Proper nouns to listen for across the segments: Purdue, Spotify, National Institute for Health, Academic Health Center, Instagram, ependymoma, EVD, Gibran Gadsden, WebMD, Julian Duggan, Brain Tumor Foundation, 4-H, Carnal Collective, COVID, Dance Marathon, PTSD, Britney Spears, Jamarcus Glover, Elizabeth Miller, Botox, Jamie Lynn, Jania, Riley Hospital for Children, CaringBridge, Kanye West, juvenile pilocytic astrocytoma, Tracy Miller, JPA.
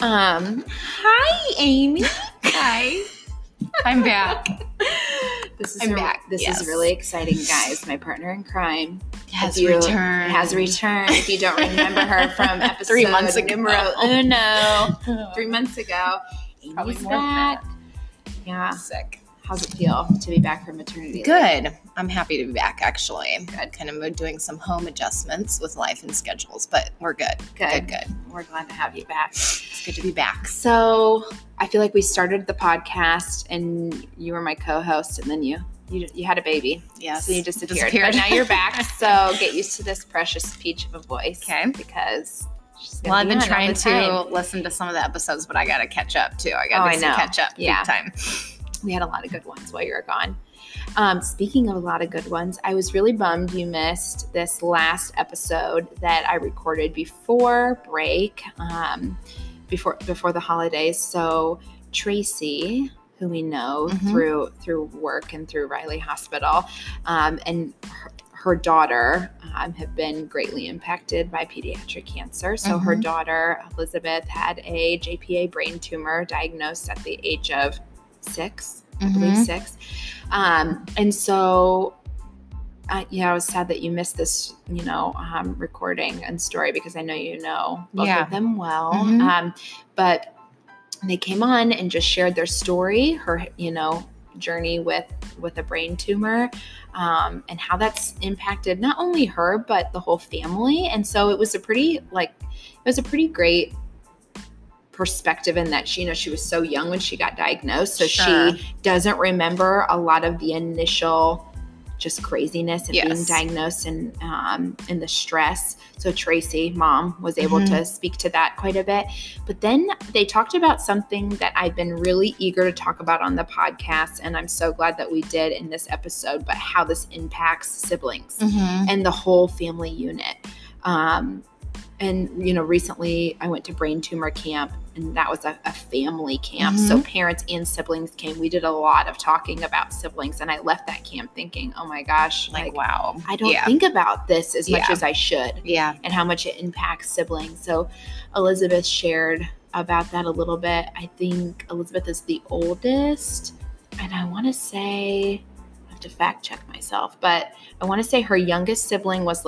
Hi, Amy. Hi. I'm back. This is really exciting, guys. My partner in crime has returned. If you don't remember her from episode 3 months ago, numero uno, 3 months ago, Amy's back. Yeah. Sick. How's it feel to be back from maternity? Good. Later? I'm happy to be back, actually. Good. Kind of doing some home adjustments with life and schedules, but we're good. Good. We're glad to have you back. It's good to be back. So I feel like we started the podcast and you were my co-host, and then you had a baby. Yes. So you disappeared. But now you're back. So get used to this precious peach of a voice. Okay. Because... I've been trying to listen to some of the episodes, but I got to catch up, too. I got to catch up big time. We had a lot of good ones while you were gone. Speaking of a lot of good ones, I was really bummed you missed this last episode that I recorded before break, before the holidays. So Tracy, who we know through work and through Riley Hospital, and her daughter have been greatly impacted by pediatric cancer. So her daughter, Elizabeth, had a JPA brain tumor diagnosed at the age of 6, I believe 6. And so, I was sad that you missed this, recording and story, because I know both of them well. But they came on and just shared their story, her, journey with a brain tumor, and how that's impacted not only her, but the whole family. And so it was a pretty great perspective, in that she she was so young when she got diagnosed, so she doesn't remember a lot of the initial just craziness and being diagnosed and the stress. So Tracy, mom, was able to speak to that quite a bit. But then they talked about something that I've been really eager to talk about on the podcast, and I'm so glad that we did in this episode, but how this impacts siblings and the whole family unit. And, recently I went to brain tumor camp, and that was a family camp. So parents and siblings came. We did a lot of talking about siblings, and I left that camp thinking, oh my gosh, wow, I don't think about this as much as I should, and how much it impacts siblings. So Elizabeth shared about that a little bit. I think Elizabeth is the oldest, and I want to say, I have to fact check myself, but I want to say her youngest sibling was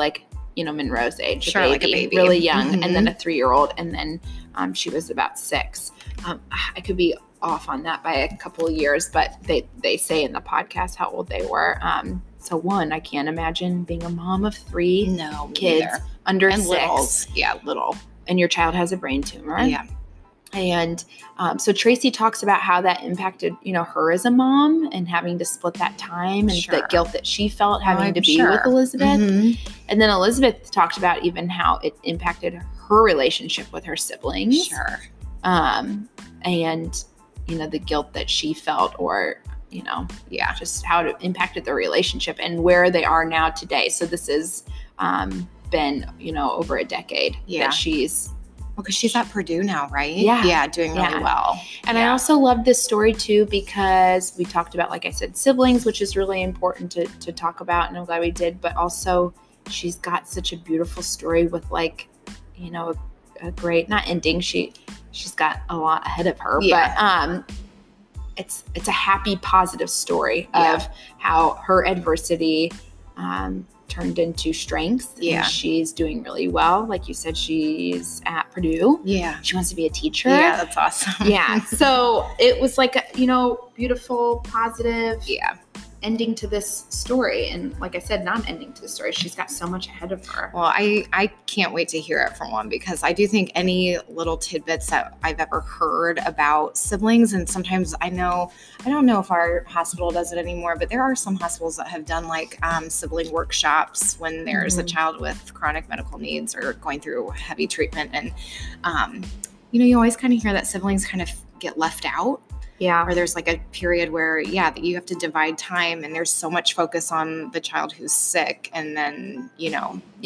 Monroe's age, a baby, really young, and then a 3-year-old, and then she was about 6. I could be off on that by a couple of years, but they say in the podcast how old they were. So one, I can't imagine being a mom of 3 kids under and 6, little, and your child has a brain tumor. Yeah. And so Tracy talks about how that impacted, her as a mom, and having to split that time, and the guilt that she felt having to be with Elizabeth. And then Elizabeth talked about even how it impacted her relationship with her siblings. And, the guilt that she felt, or, just how it impacted their relationship and where they are now today. So this has been, over a decade that she's... Because she's at Purdue now, right? Yeah, doing really well. And I also love this story, too, because we talked about, like I said, siblings, which is really important to talk about, and I'm glad we did. But also, she's got such a beautiful story with, a great, not ending. She's got a lot ahead of her. Yeah. But it's a happy, positive story of how her adversity turned into strengths. Yeah. And she's doing really well. Like you said, she's at Purdue. Yeah. She wants to be a teacher. Yeah, that's awesome. Yeah. So it was beautiful, positive ending to this story. And like I said, not ending to the story. She's got so much ahead of her. Well, I can't wait to hear it from one, because I do think any little tidbits that I've ever heard about siblings, and sometimes I don't know if our hospital does it anymore, but there are some hospitals that have done sibling workshops when there's a child with chronic medical needs or going through heavy treatment. And, you always kind of hear that siblings kind of get left out. Yeah. Or there's a period where, that you have to divide time, and there's so much focus on the child who's sick, and then, you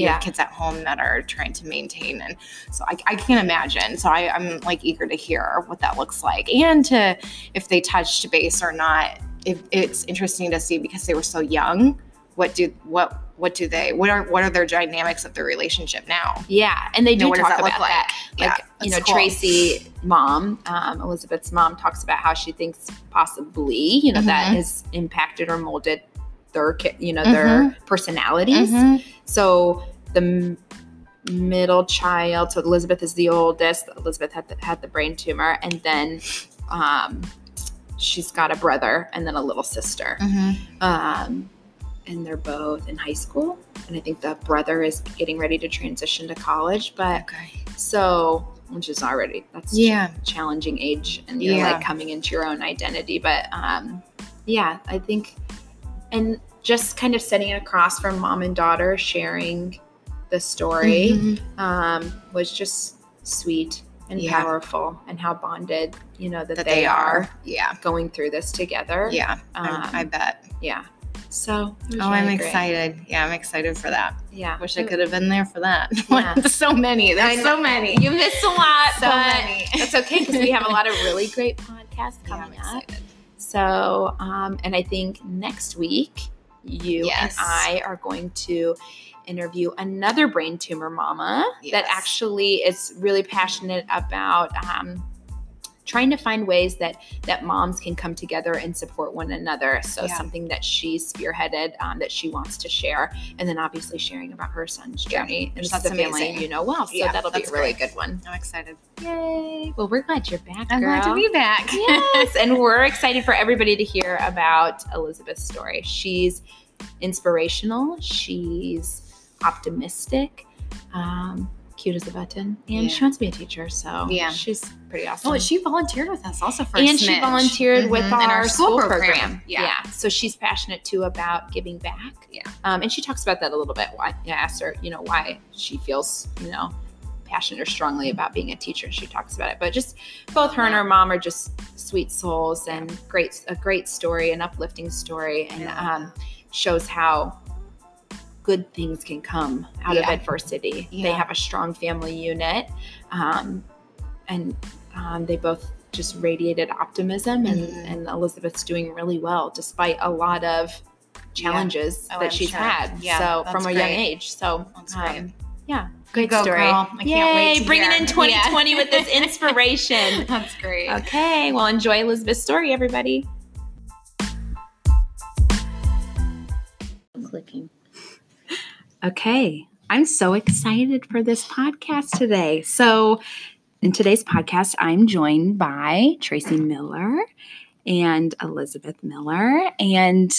have kids at home that are trying to maintain. And so I can't imagine. So I'm eager to hear what that looks like, and to, if they touched base or not, it's interesting to see, because they were so young, what are their dynamics of their relationship now? Yeah. And they do talk about that. Like, you know, Tracy mom, Elizabeth's mom, talks about how she thinks possibly, you know, that has impacted or molded their, you know, their personalities. So the middle child, so Elizabeth is the oldest. Elizabeth had the brain tumor, and then she's got a brother and then a little sister. And they're both in high school, and I think the brother is getting ready to transition to college, but so, which is already, that's challenging age, and you're like coming into your own identity. But I think, and just kind of sitting across from mom and daughter sharing the story was just sweet and powerful, and how bonded, you know, that they are going through this together. I bet. So I'm excited. Yeah, I'm excited for that. Yeah. Wish I could have been there for that. Yeah. So many. There's so many. You missed a lot. So many. That's okay, because we have a lot of really great podcasts coming up. So, and I think next week you and I are going to interview another brain tumor mama that actually is really passionate about trying to find ways that moms can come together and support one another. So something that she spearheaded, that she wants to share, and then obviously sharing about her son's journey and the family, you know, well. So that'll be a really good one. I'm excited. Yay. Well, we're glad you're back, girl. I'm glad to be back. Yes. And we're excited for everybody to hear about Elizabeth's story. She's inspirational. She's optimistic. Cute as a button, and she wants to be a teacher, so she's pretty awesome. Oh, she volunteered with us also for a smidge. She volunteered with our school program. So she's passionate too about giving back. And she talks about that a little bit. Why? I asked her, you know, why she feels, you know, passionate or strongly about being a teacher. She talks about it, but just both her and her mom are just sweet souls, and a great story, an uplifting story, and shows how good things can come out of adversity. They have a strong family unit, and they both just radiated optimism, and Elizabeth's doing really well despite a lot of challenges that she's had. So from a young age. So great story. Girl. I can't wait to bringing in 2020 with this inspiration. That's great. Okay, well, enjoy Elizabeth's story, everybody. Clicking. Okay, I'm so excited for this podcast today. So in today's podcast, I'm joined by Tracy Miller and Elizabeth Miller. And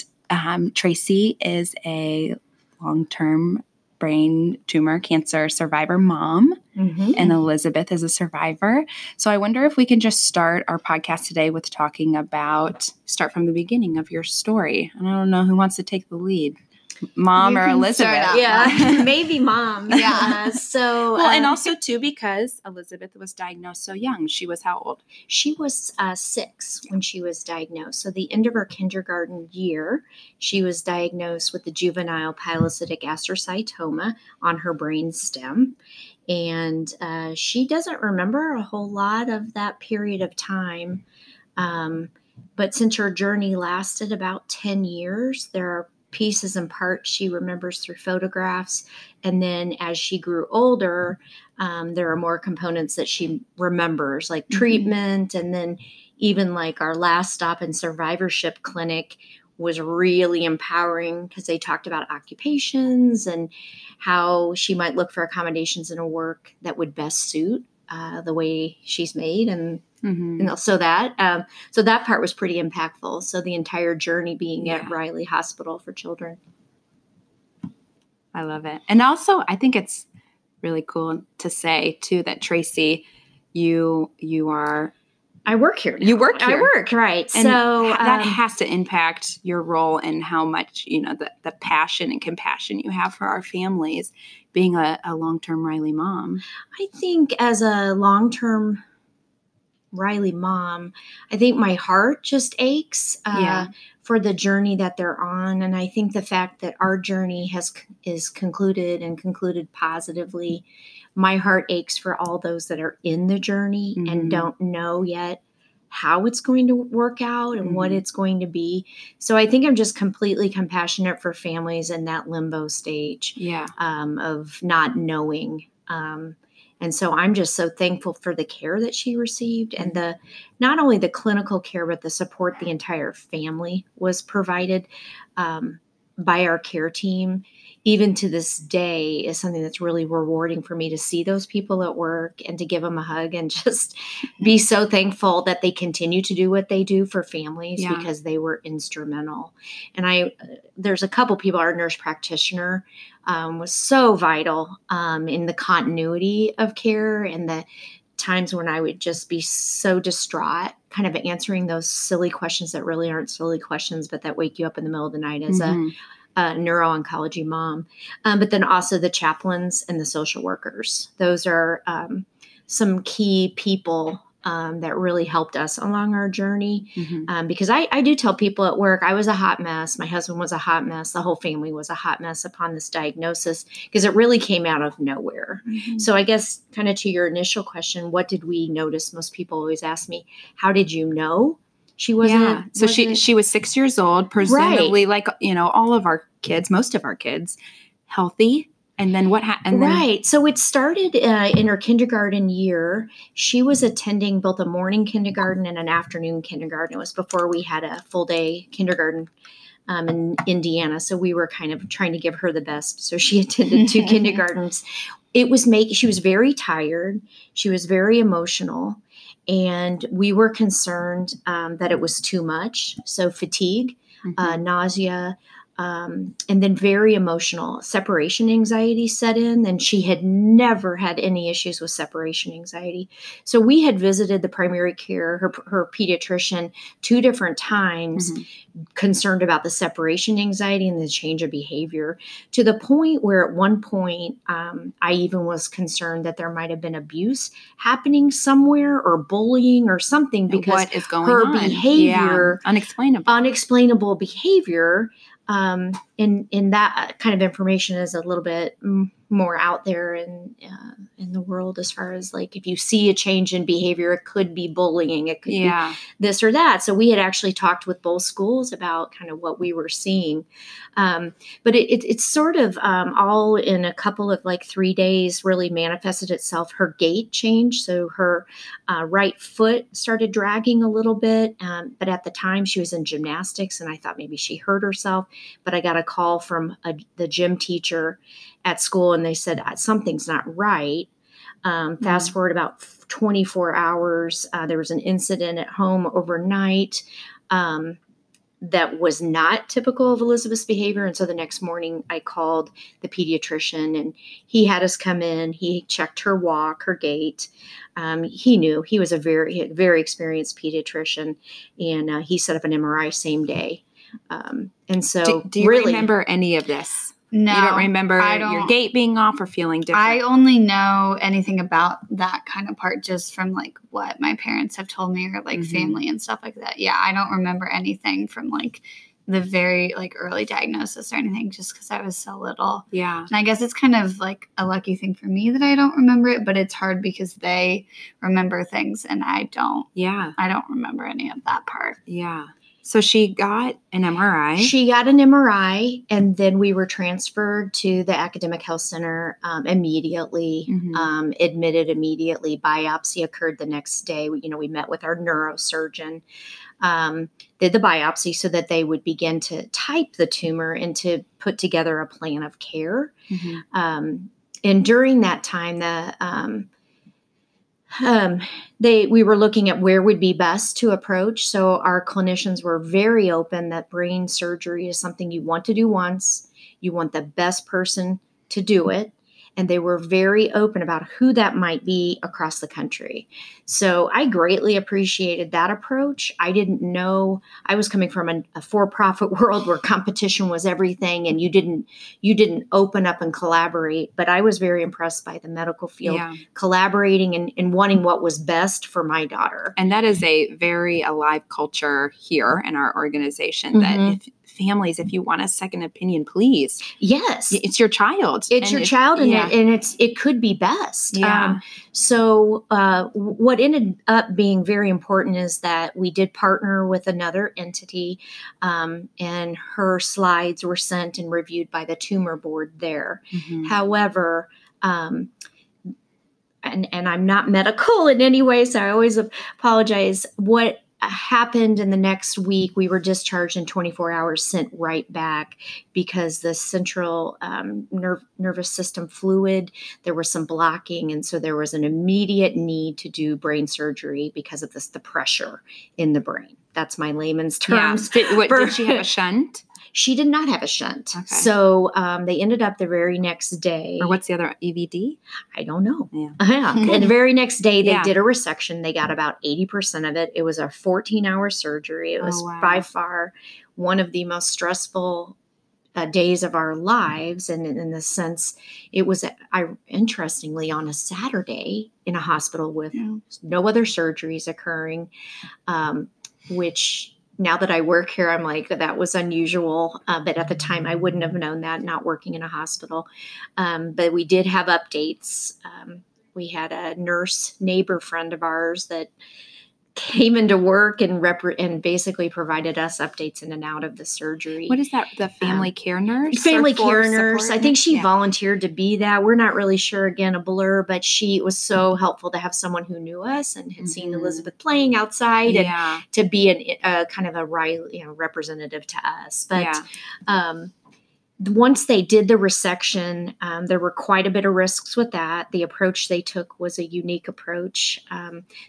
Tracy is a long-term brain tumor cancer survivor mom, and Elizabeth is a survivor. So I wonder if we can just start our podcast today with start from the beginning of your story. And I don't know who wants to take the lead. Mom or Elizabeth? Yeah, maybe mom. Yeah. And also too, because Elizabeth was diagnosed so young. She was how old? She was 6 when she was diagnosed. So the end of her kindergarten year, she was diagnosed with the juvenile pilocytic astrocytoma on her brain stem. And she doesn't remember a whole lot of that period of time. But since her journey lasted about 10 years, there are pieces and parts she remembers through photographs. And then as she grew older, there are more components that she remembers, like treatment. And then even like our last stop in survivorship clinic was really empowering, because they talked about occupations and how she might look for accommodations in a work that would best suit the way she's made. And so that part was pretty impactful. So the entire journey being at Riley Hospital for Children. I love it. And also I think it's really cool to say too that Tracy, you are. I work here. Now. You work here. I work, right. And so that has to impact your role and how much, you know, the passion and compassion you have for our families being a long-term Riley mom. I think as a long-term Riley mom, I think my heart just aches for the journey that they're on. And I think the fact that our journey is concluded and concluded positively, my heart aches for all those that are in the journey and don't know yet how it's going to work out and what it's going to be. So I think I'm just completely compassionate for families in that limbo stage of not knowing. And so I'm just so thankful for the care that she received and the, not only the clinical care, but the support the entire family was provided by our care team. Even to this day is something that's really rewarding for me to see those people at work and to give them a hug and just be so thankful that they continue to do what they do for families because they were instrumental. And there's a couple people, our nurse practitioner was so vital in the continuity of care and the times when I would just be so distraught, kind of answering those silly questions that really aren't silly questions, but that wake you up in the middle of the night as a neuro-oncology mom, but then also the chaplains and the social workers. Those are some key people that really helped us along our journey. Because I do tell people at work, I was a hot mess. My husband was a hot mess. The whole family was a hot mess upon this diagnosis because it really came out of nowhere. So I guess kind of to your initial question, what did we notice? Most people always ask me, how did you know? She wasn't. Yeah. So she was 6 years old, presumably like, you know, all of our kids, most of our kids, healthy. And then what happened? Right. So it started in her kindergarten year. She was attending both a morning kindergarten and an afternoon kindergarten. It was before we had a full day kindergarten in Indiana. So we were kind of trying to give her the best. So she attended two kindergartens. She was very tired. She was very emotional. And we were concerned that it was too much. So fatigue, nausea, and then very emotional. Separation anxiety set in, and she had never had any issues with separation anxiety. So we had visited the primary care, her pediatrician, two different times, concerned about the separation anxiety and the change of behavior, to the point where at one point I even was concerned that there might have been abuse happening somewhere or bullying or something, because what is going on? Behavior, unexplainable behavior. And that kind of information is a little bit more out there in the world, as far as like, if you see a change in behavior, it could be bullying, it could be this or that. So we had actually talked with both schools about kind of what we were seeing. But it's sort of all in a couple of like 3 days really manifested itself. Her gait changed. So her right foot started dragging a little bit. But at the time she was in gymnastics and I thought maybe she hurt herself, but I got a call from the gym teacher at school and they said, something's not right. Fast forward about 24 hours, there was an incident at home overnight that was not typical of Elizabeth's behavior. And so the next morning I called the pediatrician and he had us come in. He checked her walk, her gait. He knew. He was a very experienced pediatrician, and he set up an MRI same day. And so do you really remember any of this? No, you don't remember your gait being off or feeling different? I only know anything about that kind of part just from like what my parents have told me or like family and stuff like that. Yeah. I don't remember anything from like the very like early diagnosis or anything, just because I was so little. Yeah. And I guess it's kind of like a lucky thing for me that I don't remember it, but it's hard because they remember things and I don't. Yeah. I don't remember any of that part. Yeah. So she got an MRI. She got an MRI, and then we were transferred to the Academic Health Center immediately, admitted immediately. Biopsy occurred the next day. We met with our neurosurgeon, did the biopsy so that they would begin to type the tumor and to put together a plan of care. And during that time, we were looking at where would be best to approach. So our clinicians were very open that brain surgery is something you want to do once. You want the best person to do it. And they were very open about who that might be across the country. So I greatly appreciated that approach. I didn't know. I was coming from a for-profit world where competition was everything, and you didn't open up and collaborate. But I was very impressed by the medical field collaborating and wanting what was best for my daughter. And that is a very alive culture here in our organization, that if families, if you want a second opinion, please. Yes. It's your child. It could be best. Yeah. So what ended up being very important is that we did partner with another entity, and her slides were sent and reviewed by the tumor board there. Mm-hmm. However, and I'm not medical in any way, so I always apologize. What happened in the next week, we were discharged in 24 hours, sent right back because the central nervous system fluid, there was some blocking. And so there was an immediate need to do brain surgery because of the pressure in the brain. That's my layman's terms. Yeah. Did she have a shunt? She did not have a shunt. Okay. So they ended up the very next day. Or what's the other, EVD? I don't know. Yeah. And the very next day they did a resection. They got about 80% of it. It was a 14-hour surgery. It was by far one of the most stressful days of our lives. And in the sense, it was, interestingly, on a Saturday in a hospital with no other surgeries occurring, which... Now that I work here, I'm like, that was unusual. But at the time, I wouldn't have known that, not working in a hospital. But we did have updates. We had a nurse neighbor friend of ours that came into work and basically provided us updates in and out of the surgery. What is that? The family care nurse? Family care nurse. I think she volunteered to be that. We're not really sure, again, a blur, but it was so helpful to have someone who knew us and had seen Elizabeth playing outside and to be a kind of a Riley, representative to us. But once they did the resection, there were quite a bit of risks with that. The approach they took was a unique approach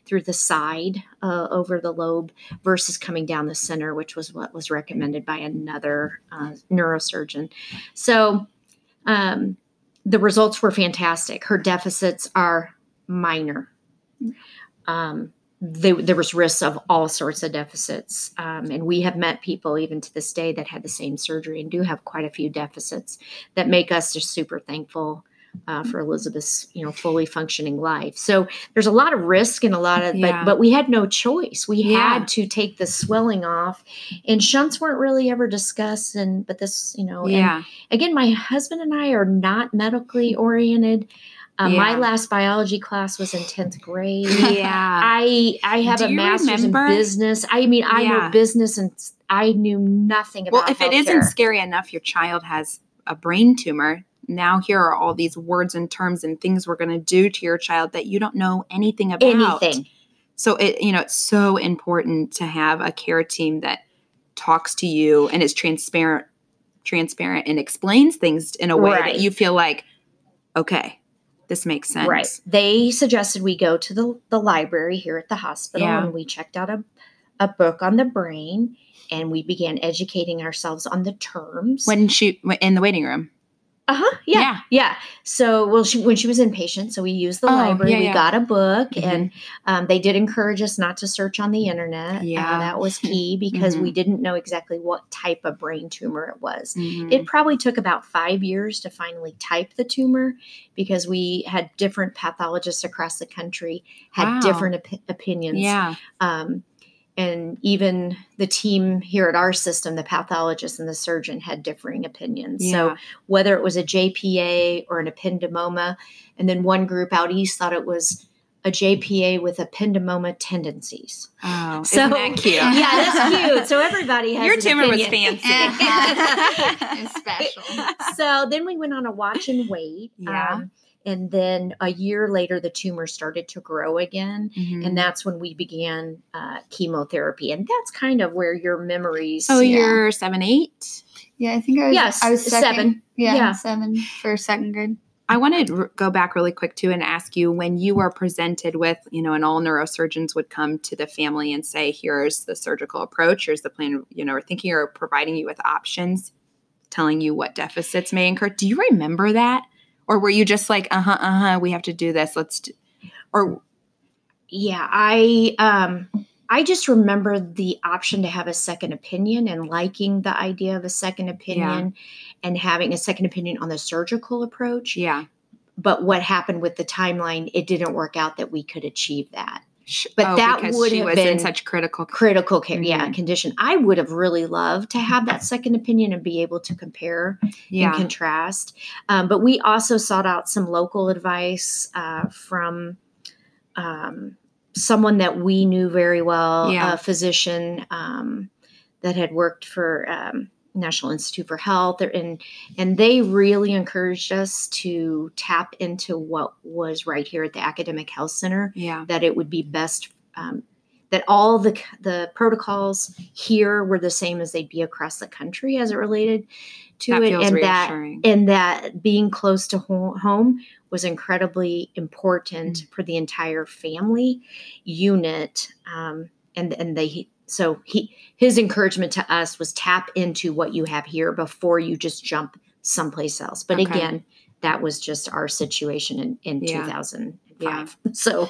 through the side over the lobe versus coming down the center, which was what was recommended by another neurosurgeon. So the results were fantastic. Her deficits are minor. There was risks of all sorts of deficits. And we have met people even to this day that had the same surgery and do have quite a few deficits that make us just super thankful for Elizabeth's, fully functioning life. So there's a lot of risk and a lot of, but we had no choice. We had to take the swelling off, and shunts weren't really ever discussed. But this, and again, my husband and I are not medically oriented. My last biology class was in 10th grade. Yeah. I have a master's in business. I know business, and I knew nothing about healthcare. Well, if it isn't scary enough, your child has a brain tumor. Now here are all these words and terms and things we're going to do to your child that you don't know anything about. So it's so important to have a care team that talks to you and is transparent and explains things in a way that you feel like, okay, this makes sense. Right. They suggested we go to the library here at the hospital, and we checked out a book on the brain, and we began educating ourselves on the terms. When she in the waiting room. So, when she was inpatient, so we used the library. We got a book, and they did encourage us not to search on the internet. Yeah, that was key because we didn't know exactly what type of brain tumor it was. Mm-hmm. It probably took about 5 years to finally type the tumor because we had different pathologists across the country had different opinions. Yeah. And even the team here at our system, the pathologist and the surgeon had differing opinions. Yeah. So whether it was a JPA or an ependymoma, and then one group out east thought it was a JPA with ependymoma tendencies. Oh, so, isn't that cute? Yeah, that's cute. So everybody has your tumor opinion. Was fancy. It's special. So then we went on a watch and wait. Yeah. And then a year later, the tumor started to grow again. Mm-hmm. And that's when we began chemotherapy. And that's kind of where your memories. Oh, you're 7, 8? Yeah, I think I was, I was second, 7. Yeah, 7 for second grade. I want to go back really quick, too, and ask you, when you were presented with, and all neurosurgeons would come to the family and say, here's the surgical approach, here's the plan, or thinking or providing you with options, telling you what deficits may incur. Do you remember that? Or were you just like, we have to do this. I just remember the option to have a second opinion and liking the idea of a second opinion and having a second opinion on the surgical approach. Yeah. But what happened with the timeline, it didn't work out that we could achieve that. But that would have been in such critical care, condition. I would have really loved to have that second opinion and be able to compare and contrast. But we also sought out some local advice from someone that we knew very well, a physician that had worked for National Institute for Health, and they really encouraged us to tap into what was right here at the Academic Health Center, that it would be best, that all the protocols here were the same as they'd be across the country as it related to that and that being close to home was incredibly important for the entire family unit, his encouragement to us was tap into what you have here before you just jump someplace else. But again, that was just our situation in 2005. Yeah. So,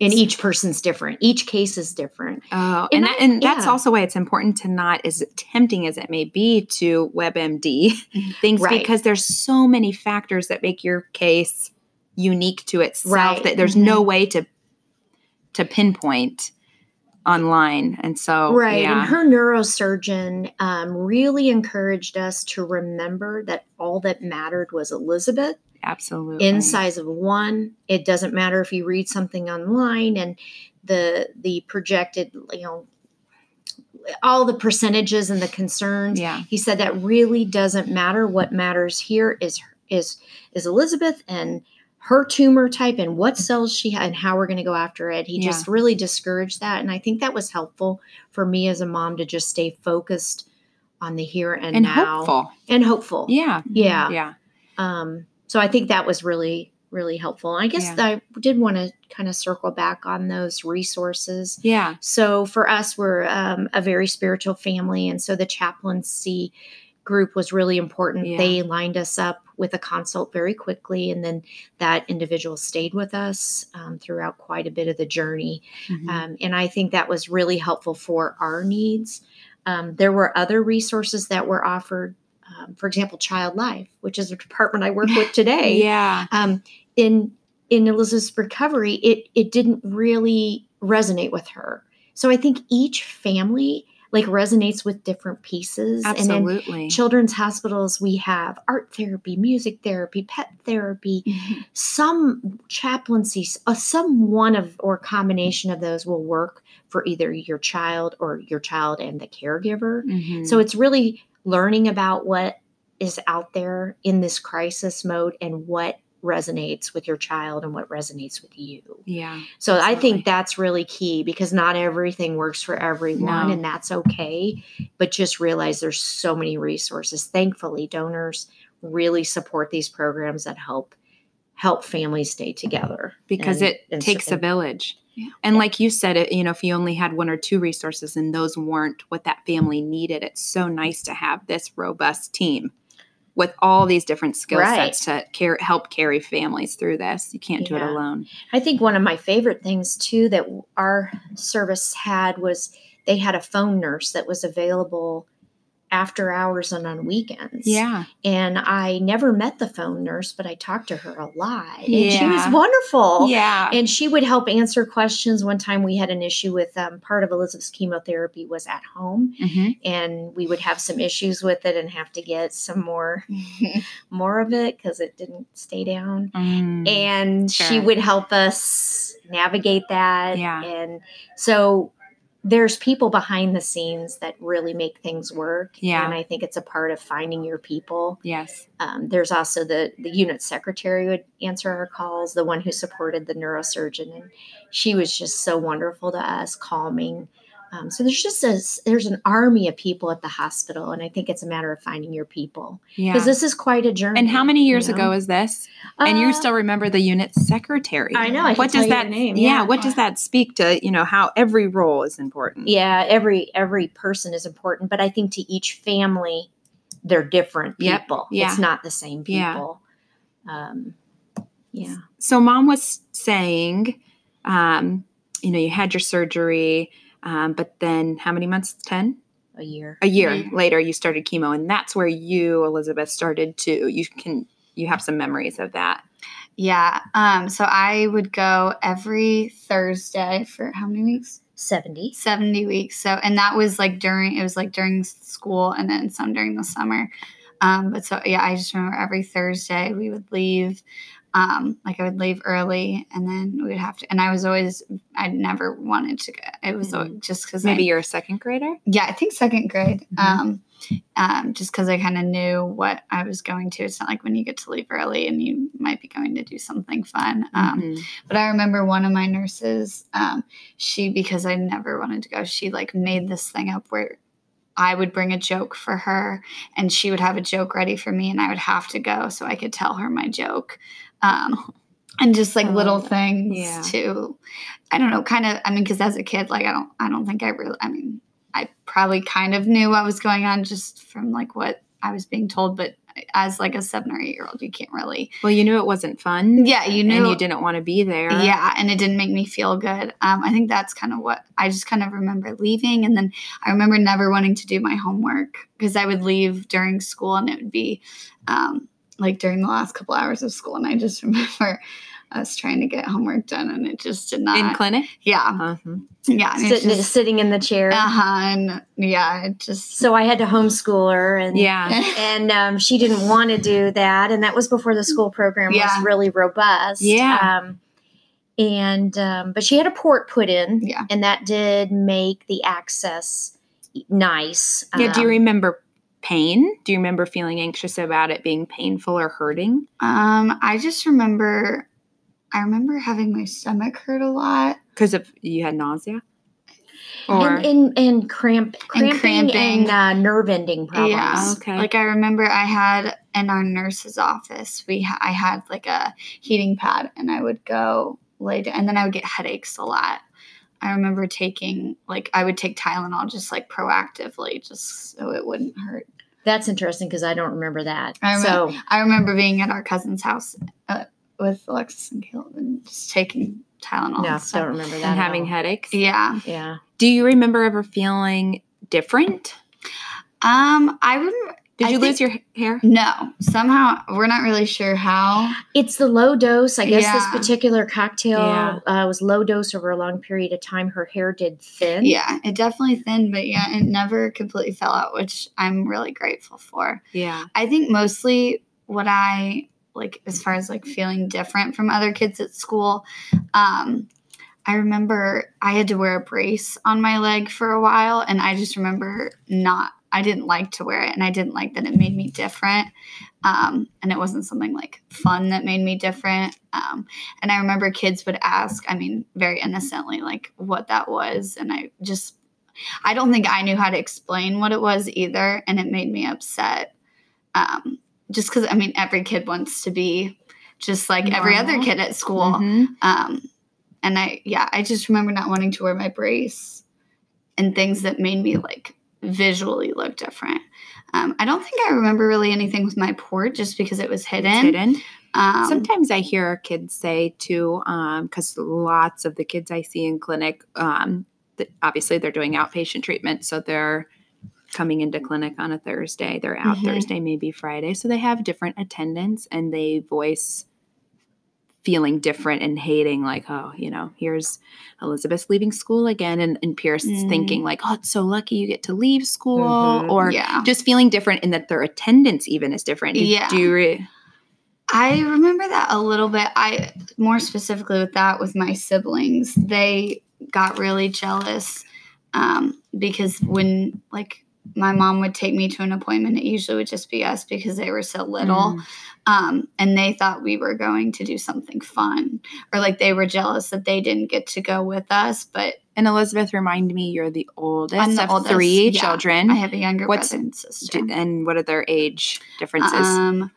and each person's different. Each case is different. That's also why it's important to not, as tempting as it may be, to WebMD things because there's so many factors that make your case unique to itself that there's no way to pinpoint online. And so, and her neurosurgeon really encouraged us to remember that all that mattered was Elizabeth. Absolutely. In size of 1, it doesn't matter if you read something online and the projected, all the percentages and the concerns. Yeah. He said that really doesn't matter. What matters here is Elizabeth and her tumor type and what cells she had and how we're going to go after it. He just really discouraged that. And I think that was helpful for me as a mom to just stay focused on the here and now. And hopeful. Yeah. So I think that was really, really helpful. And I guess I did want to kind of circle back on those resources. Yeah. So for us, we're a very spiritual family. And so the chaplaincy group was really important. Yeah. They lined us up with a consult very quickly. And then that individual stayed with us throughout quite a bit of the journey. Mm-hmm. And I think that was really helpful for our needs. There were other resources that were offered. For example, Child Life, which is a department I work with today. In Elizabeth's recovery, it didn't really resonate with her. So I think each family resonates with different pieces. Absolutely. And in children's hospitals, we have art therapy, music therapy, pet therapy, some chaplaincy, some one of or combination of those will work for either your child or your child and the caregiver. Mm-hmm. So it's really learning about what is out there in this crisis mode and what resonates with your child and what resonates with you. Yeah. So absolutely. I think that's really key because not everything works for everyone and that's okay. But just realize there's so many resources. Thankfully, donors really support these programs that help families stay together. Because it takes a village. Yeah. And like you said, if you only had one or two resources and those weren't what that family needed, it's so nice to have this robust team with all these different skill sets to help carry families through this. You can't do it alone. I think one of my favorite things, too, that our service had was they had a phone nurse that was available after hours and on weekends. Yeah. And I never met the phone nurse, but I talked to her a lot. And she was wonderful. Yeah. And she would help answer questions. One time we had an issue with part of Elizabeth's chemotherapy was at home and we would have some issues with it and have to get some more of it because it didn't stay down. And she would help us navigate that. Yeah. And so there's people behind the scenes that really make things work. Yeah. And I think it's a part of finding your people. Yes. There's also the unit secretary would answer our calls, the one who supported the neurosurgeon. And she was just so wonderful to us, calming. So there's just there's an army of people at the hospital. And I think it's a matter of finding your people. Yeah. Because this is quite a journey. And how many years ago is this? And you still remember the unit secretary. I know. What does that name? Yeah. What does that speak to, how every role is important? Yeah. Every person is important. But I think to each family, they're different people. Yep. Yeah. It's not the same people. Yeah. So Mom was saying, you had your surgery. But then how many months? 10? A year later, you started chemo. And that's where you, Elizabeth, started to, you have some memories of that. Yeah. So I would go every Thursday for how many weeks? 70. 70 weeks. So, and that was like during school and then some during the summer. But so, yeah, I just remember every Thursday we would leave, I would leave early and then we would have to, and I never wanted to go. It was just because you're a second grader. Yeah. I think second grade. Mm-hmm. Just because I kind of knew what I was going to. It's not like when you get to leave early and you might be going to do something fun. Mm-hmm. But I remember one of my nurses, because I never wanted to go, she made this thing up where I would bring a joke for her and she would have a joke ready for me and I would have to go so I could tell her my joke. And just little things too. I don't know, because as a kid, I don't think I really I probably kind of knew what was going on just from what I was being told, but as a 7 or 8 year old, you can't really. Well, you knew it wasn't fun. Yeah, you knew. And you didn't want to be there. Yeah, and it didn't make me feel good. I think that's kind of what I just remember leaving, and then I remember never wanting to do my homework because I would leave during school and it would be during the last couple hours of school, and I just remember. I was trying to get homework done, and it just did not. In clinic? Yeah. Uh-huh. Yeah. Just sitting in the chair. Uh-huh. And yeah, it just. So I had to homeschool her, and she didn't want to do that, and that was before the school program was really robust. Yeah. But she had a port put in, and that did make the access nice. Yeah. Do you remember pain? Do you remember feeling anxious about it being painful or hurting? I remember having my stomach hurt a lot. Because you had nausea? Or and cramping and nerve ending problems. Yeah, okay. I remember I had in our nurse's office, I had a heating pad and I would go lay down. And then I would get headaches a lot. I remember I would take Tylenol proactively just so it wouldn't hurt. That's interesting because I don't remember that. I remember being at our cousin's house with Alexis and Caleb and just taking Tylenol. No, I don't remember that. And having headaches? Yeah. Yeah. Do you remember ever feeling different? Did you lose your hair? No. Somehow, we're not really sure how. It's the low dose. I guess this particular cocktail was low dose over a long period of time. Her hair did thin. Yeah, it definitely thinned, but it never completely fell out, which I'm really grateful for. Yeah. I think mostly what I, as far as feeling different from other kids at school, I remember I had to wear a brace on my leg for a while, and I just remember I didn't like to wear it, and I didn't like that it made me different. And it wasn't something fun that made me different. And I remember kids would ask, very innocently, what that was. And I don't think I knew how to explain what it was either. And it made me upset. Just because, every kid wants to be just like normal. Every other kid at school. Mm-hmm. I just remember not wanting to wear my brace and things that made me visually look different. I don't think I remember really anything with my port just because it was hidden. Sometimes I hear kids say too, because lots of the kids I see in clinic, obviously they're doing outpatient treatment, so they're coming into clinic on a Thursday. They're out Thursday, maybe Friday, so they have different attendants and they voice feeling different and hating here's Elizabeth leaving school again and Pierce thinking it's so lucky you get to leave school or just feeling different in that their attendance even is different. I remember that a little bit. I more specifically with my siblings, they got really jealous because when my mom would take me to an appointment, it usually would just be us because they were so little. And they thought we were going to do something fun or they were jealous that they didn't get to go with us. And Elizabeth, remind me, you're the oldest of 3 children. I have a younger brother and sister. And what are their age differences?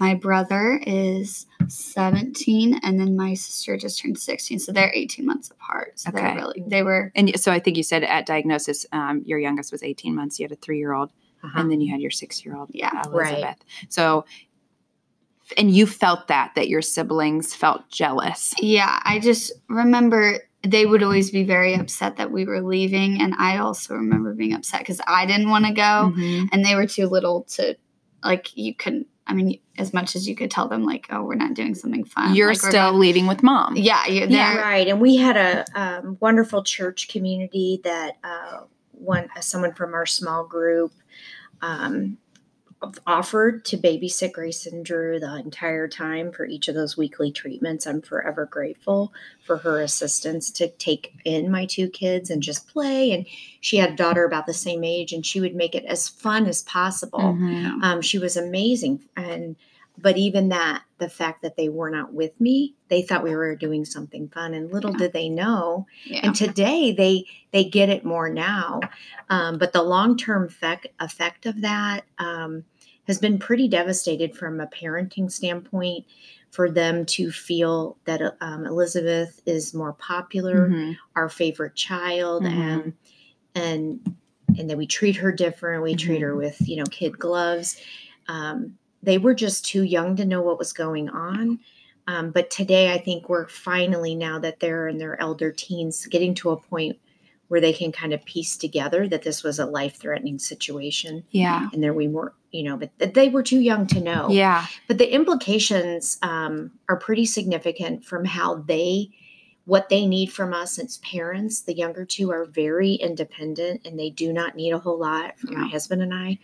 My brother is 17 and then my sister just turned 16. So they're 18 months apart. So And so I think you said at diagnosis, your youngest was 18 months. You had a 3-year-old and then you had your 6-year-old. Yeah. Elizabeth. Right. So, and you felt that your siblings felt jealous. Yeah. I just remember they would always be very upset that we were leaving. And I also remember being upset because I didn't want to go and they were too little to you couldn't. I mean, as much as you could tell them, like, oh, we're not doing something fun. You're like, still leading with mom. Yeah. You're there. Yeah, right. And we had a wonderful church community that someone from our small group offered to babysit Grace and Drew the entire time for each of those weekly treatments. I'm forever grateful for her assistance to take in my two kids and just play. And she had a daughter about the same age, and she would make it as fun as possible. Mm-hmm. She was amazing. But even that, the fact that they were not with me, they thought we were doing something fun, and little did they know. Yeah. And today they get it more now. But the long-term effect of that has been pretty devastated from a parenting standpoint, for them to feel that Elizabeth is more popular, mm-hmm. our favorite child, mm-hmm. and that we treat her different. We mm-hmm. treat her with, kid gloves. They were just too young to know what was going on. But today I think we're finally, now that they're in their elder teens, getting to a point where they can kind of piece together that this was a life-threatening situation. Yeah. And there we were, but they were too young to know. Yeah. But the implications are pretty significant from what they need from us as parents. The younger two are very independent, and they do not need a whole lot from my husband and I.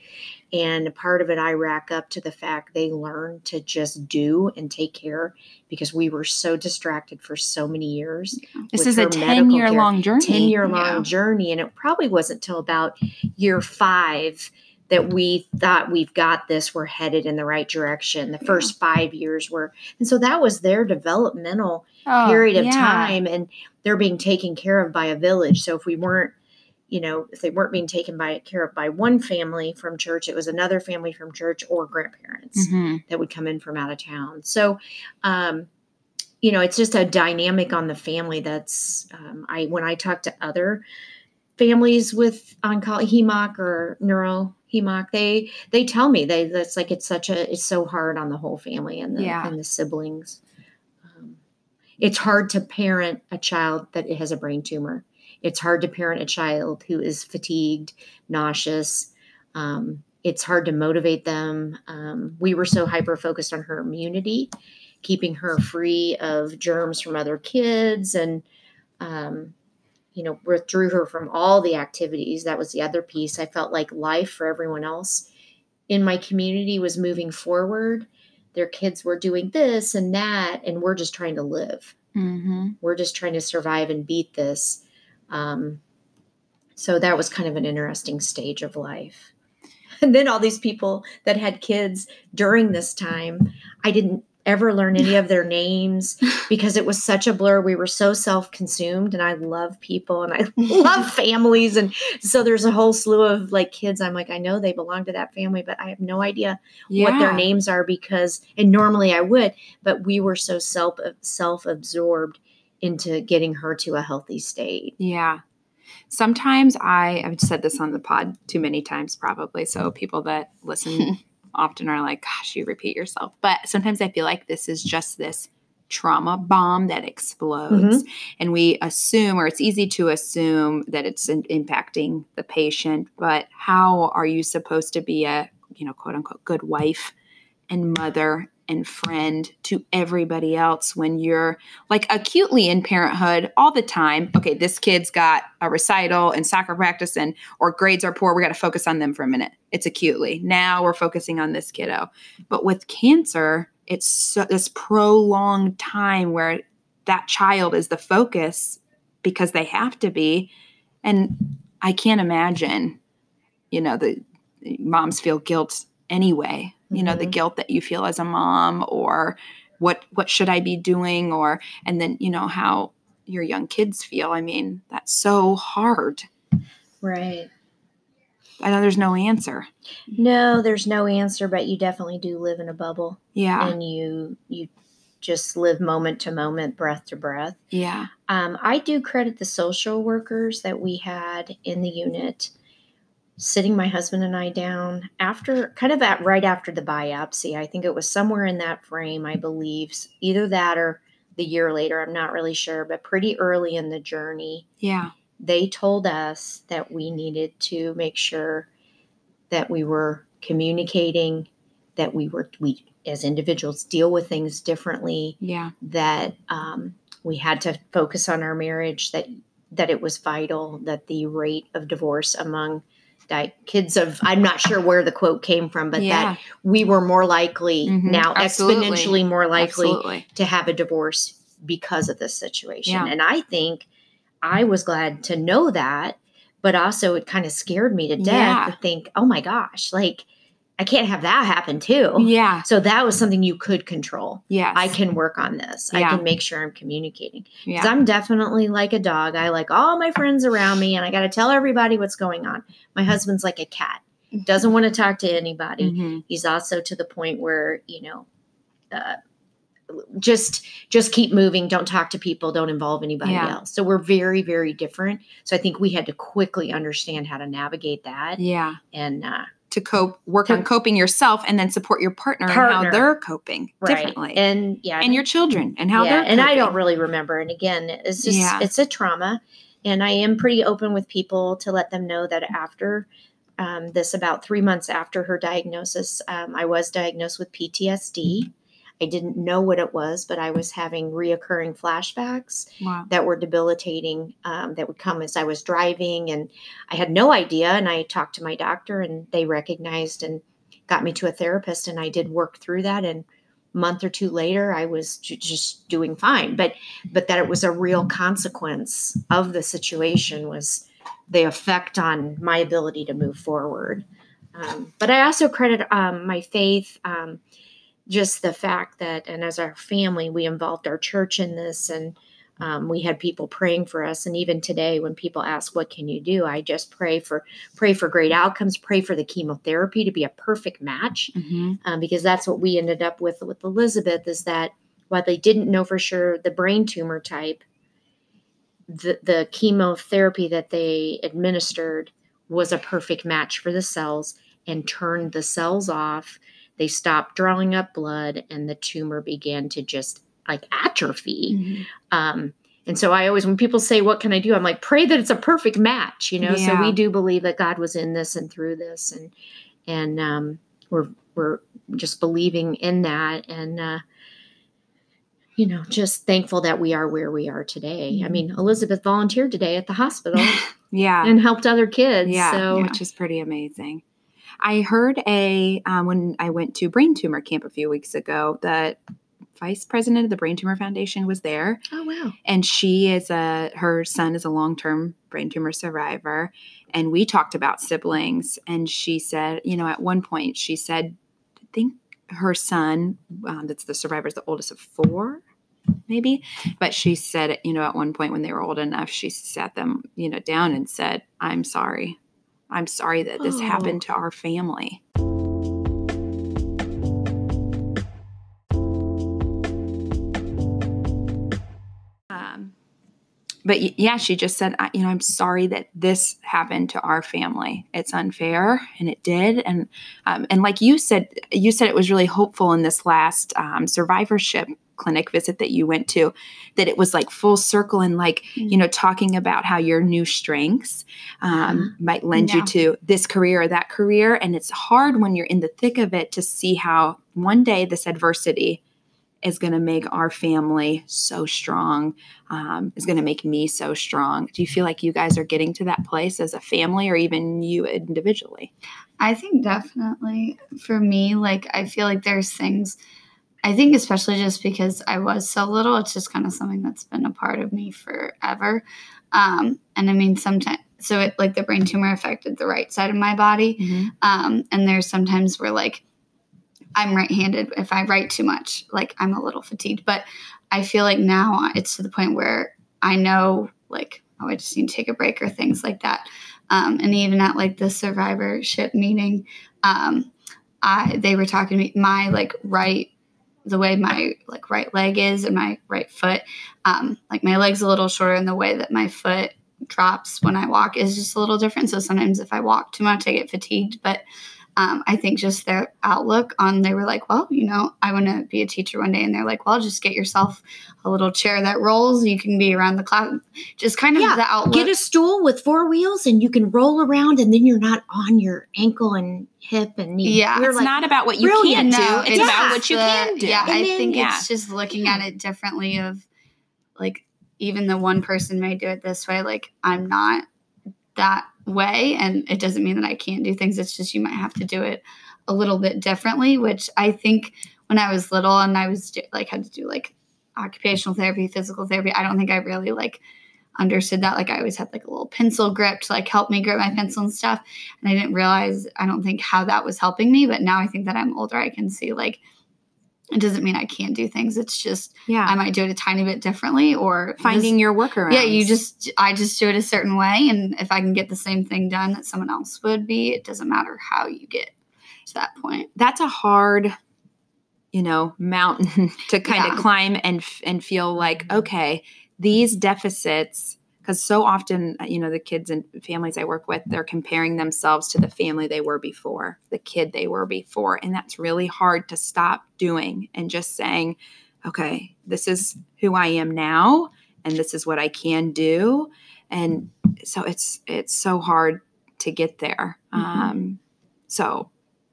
And part of it, I rack up to the fact they learned to just do and take care, because we were so distracted for so many years. This is a 10-year-long journey. And it probably wasn't till about year 5 that we thought, we've got this, we're headed in the right direction. The first 5 years were, and so that was their developmental period of time, and they're being taken care of by a village. So if we weren't, if they weren't being taken care of by one family from church, it was another family from church or grandparents mm-hmm. that would come in from out of town. So, it's just a dynamic on the family. That's, when I talk to other families with hemoc or neural hemoc, they tell me that's like, it's so hard on the whole family and and the siblings. It's hard to parent a child that has a brain tumor. It's hard to parent a child who is fatigued, nauseous. It's hard to motivate them. We were so hyper-focused on her immunity, keeping her free of germs from other kids, and, withdrew her from all the activities. That was the other piece. I felt like life for everyone else in my community was moving forward. Their kids were doing this and that, and we're just trying to live. Mm-hmm. We're just trying to survive and beat this. So that was kind of an interesting stage of life. And then all these people that had kids during this time, I didn't ever learn any of their names because it was such a blur. We were so self-consumed, and I love people and I love families. And so there's a whole slew of like kids. I'm like, I know they belong to that family, but I have no idea what their names are and normally I would, but we were so self-absorbed into getting her to a healthy state. Yeah. Sometimes I've said this on the pod too many times probably. So people that listen often are like, gosh, you repeat yourself. But sometimes I feel like this is just this trauma bomb that explodes. Mm-hmm. And we assume, or it's easy to assume, that it's impacting the patient. But how are you supposed to be a, quote unquote, good wife and mother and friend to everybody else when you're like acutely in parenthood all the time? Okay, this kid's got a recital and soccer practice or grades are poor. We got to focus on them for a minute. It's acutely. Now we're focusing on this kiddo. But with cancer, it's this prolonged time where that child is the focus because they have to be. And I can't imagine, the moms feel guilt anyway. The guilt that you feel as a mom, or what should I be doing? And then how your young kids feel. I mean, that's so hard. Right. I know there's no answer. No, there's no answer, but you definitely do live in a bubble. Yeah. And you just live moment to moment, breath to breath. Yeah. I do credit the social workers that we had in the unit, sitting my husband and I down right after the biopsy. I think it was somewhere in that frame, I believe, either that or the year later. I'm not really sure, but pretty early in the journey. Yeah. They told us that we needed to make sure that we were communicating, that we as individuals deal with things differently. Yeah. That we had to focus on our marriage, that it was vital, that the rate of divorce among kids of, I'm not sure where the quote came from, but that we were more likely now, absolutely, exponentially more likely, absolutely, to have a divorce because of this situation. Yeah. And I think I was glad to know that, but also it kind of scared me to death to think, oh my gosh, like I can't have that happen too. Yeah. So that was something you could control. Yeah. I can work on this. Yeah. I can make sure I'm communicating. Yeah. 'Cause I'm definitely like a dog. I like all my friends around me and I got to tell everybody what's going on. My husband's like a cat. Doesn't want to talk to anybody. Mm-hmm. He's also to the point where, you know, just keep moving. Don't talk to people. Don't involve anybody else. So we're very, very different. So I think we had to quickly understand how to navigate that. Yeah. And, to cope, work on coping yourself, and then support your partner. And how they're coping differently. And and your children and how they're coping. And I don't really remember. And again, it's just, it's a trauma. And I am pretty open with people to let them know that after this, about 3 months after her diagnosis, I was diagnosed with PTSD. I didn't know what it was, but I was having reoccurring flashbacks that were debilitating, that would come as I was driving, and I had no idea. And I talked to my doctor and they recognized and got me to a therapist, and I did work through that. And a month or two later, I was just doing fine, but that it was a real consequence of the situation was the effect on my ability to move forward. But I also credit my faith, just the fact that, and as our family, we involved our church in this, and we had people praying for us. And even today, when people ask, what can you do? I just pray for great outcomes, pray for the chemotherapy to be a perfect match, because that's what we ended up with Elizabeth, is that while they didn't know for sure the brain tumor type, the chemotherapy that they administered was a perfect match for the cells and turned the cells off. They stopped drawing up blood, and the tumor began to just like atrophy. And so I always, when people say, what can I do? I'm like, pray that it's a perfect match, you know? Yeah. So we do believe that God was in this and through this, and we're just believing in that. And, you know, just thankful that we are where we are today. I mean, Elizabeth volunteered today at the hospital and helped other kids. Yeah. So, which is pretty amazing. I heard when I went to Brain Tumor Camp a few weeks ago, the vice president of the Brain Tumor Foundation was there. Oh, wow. And her son is a long-term brain tumor survivor. And we talked about siblings. And she said, you know, at one point she said, I think her son, that's the survivor, is the oldest of four, maybe. But she said, you know, at one point when they were old enough, she sat them, you know, down and said, I'm sorry. I'm sorry that this happened to our family. But yeah, she just said, you know, I'm sorry that this happened to our family. It's unfair, and it did. And like you said it was really hopeful in this last survivorship clinic visit that you went to, that it was like full circle, and like, you know, talking about how your new strengths might lend you to this career or that career. And it's hard when you're in the thick of it to see how one day this adversity is going to make our family so strong, is going to make me so strong. Do you feel like you guys are getting to that place as a family, or even you individually? I think definitely for me, like, I feel like there's things, I think especially just because I was so little, it's just kind of something that's been a part of me forever. And I mean, sometimes, so it, like the brain tumor affected the right side of my body. And there's sometimes where like, I'm right-handed. If I write too much, like I'm a little fatigued, but I feel like now it's to the point where I know like, oh, I just need to take a break or things like that. And even at like the survivorship meeting, they were talking to me, my like right, the way my like right leg is and my right foot, like my leg's a little shorter, and the way that my foot drops when I walk is just a little different. So sometimes if I walk too much, I get fatigued, but I think just their outlook on, they were like, well, you know, I want to be a teacher one day. And they're like, well, just get yourself a little chair that rolls. You can be around the class. Just kind of the outlook. Get a stool with four wheels and you can roll around, and then you're not on your ankle and hip and knee. Yeah. It's like, not about what you can do. No, it's about what you can do. Yeah. I think it's just looking at it differently of like, even the one person may do it this way. Like, I'm not that way, and it doesn't mean that I can't do things. It's just you might have to do it a little bit differently, which I think when I was little and I was like had to do like occupational therapy, physical therapy, I don't think I really like understood that. Like I always had like a little pencil grip to like help me grip my pencil and stuff, and I didn't realize, I don't think, how that was helping me. But now I think that I'm older, I can see like it doesn't mean I can't do things. It's just I might do it a tiny bit differently, or finding your workaround. Yeah, I just do it a certain way, and if I can get the same thing done that someone else would be, it doesn't matter how you get to that point. That's a hard, mountain to kind of climb and feel like, okay, these deficits, because so often, the kids and families I work with, they're comparing themselves to the family they were before, the kid they were before. And that's really hard to stop doing and just saying, okay, this is who I am now, and this is what I can do. And so it's so hard to get there. Mm-hmm.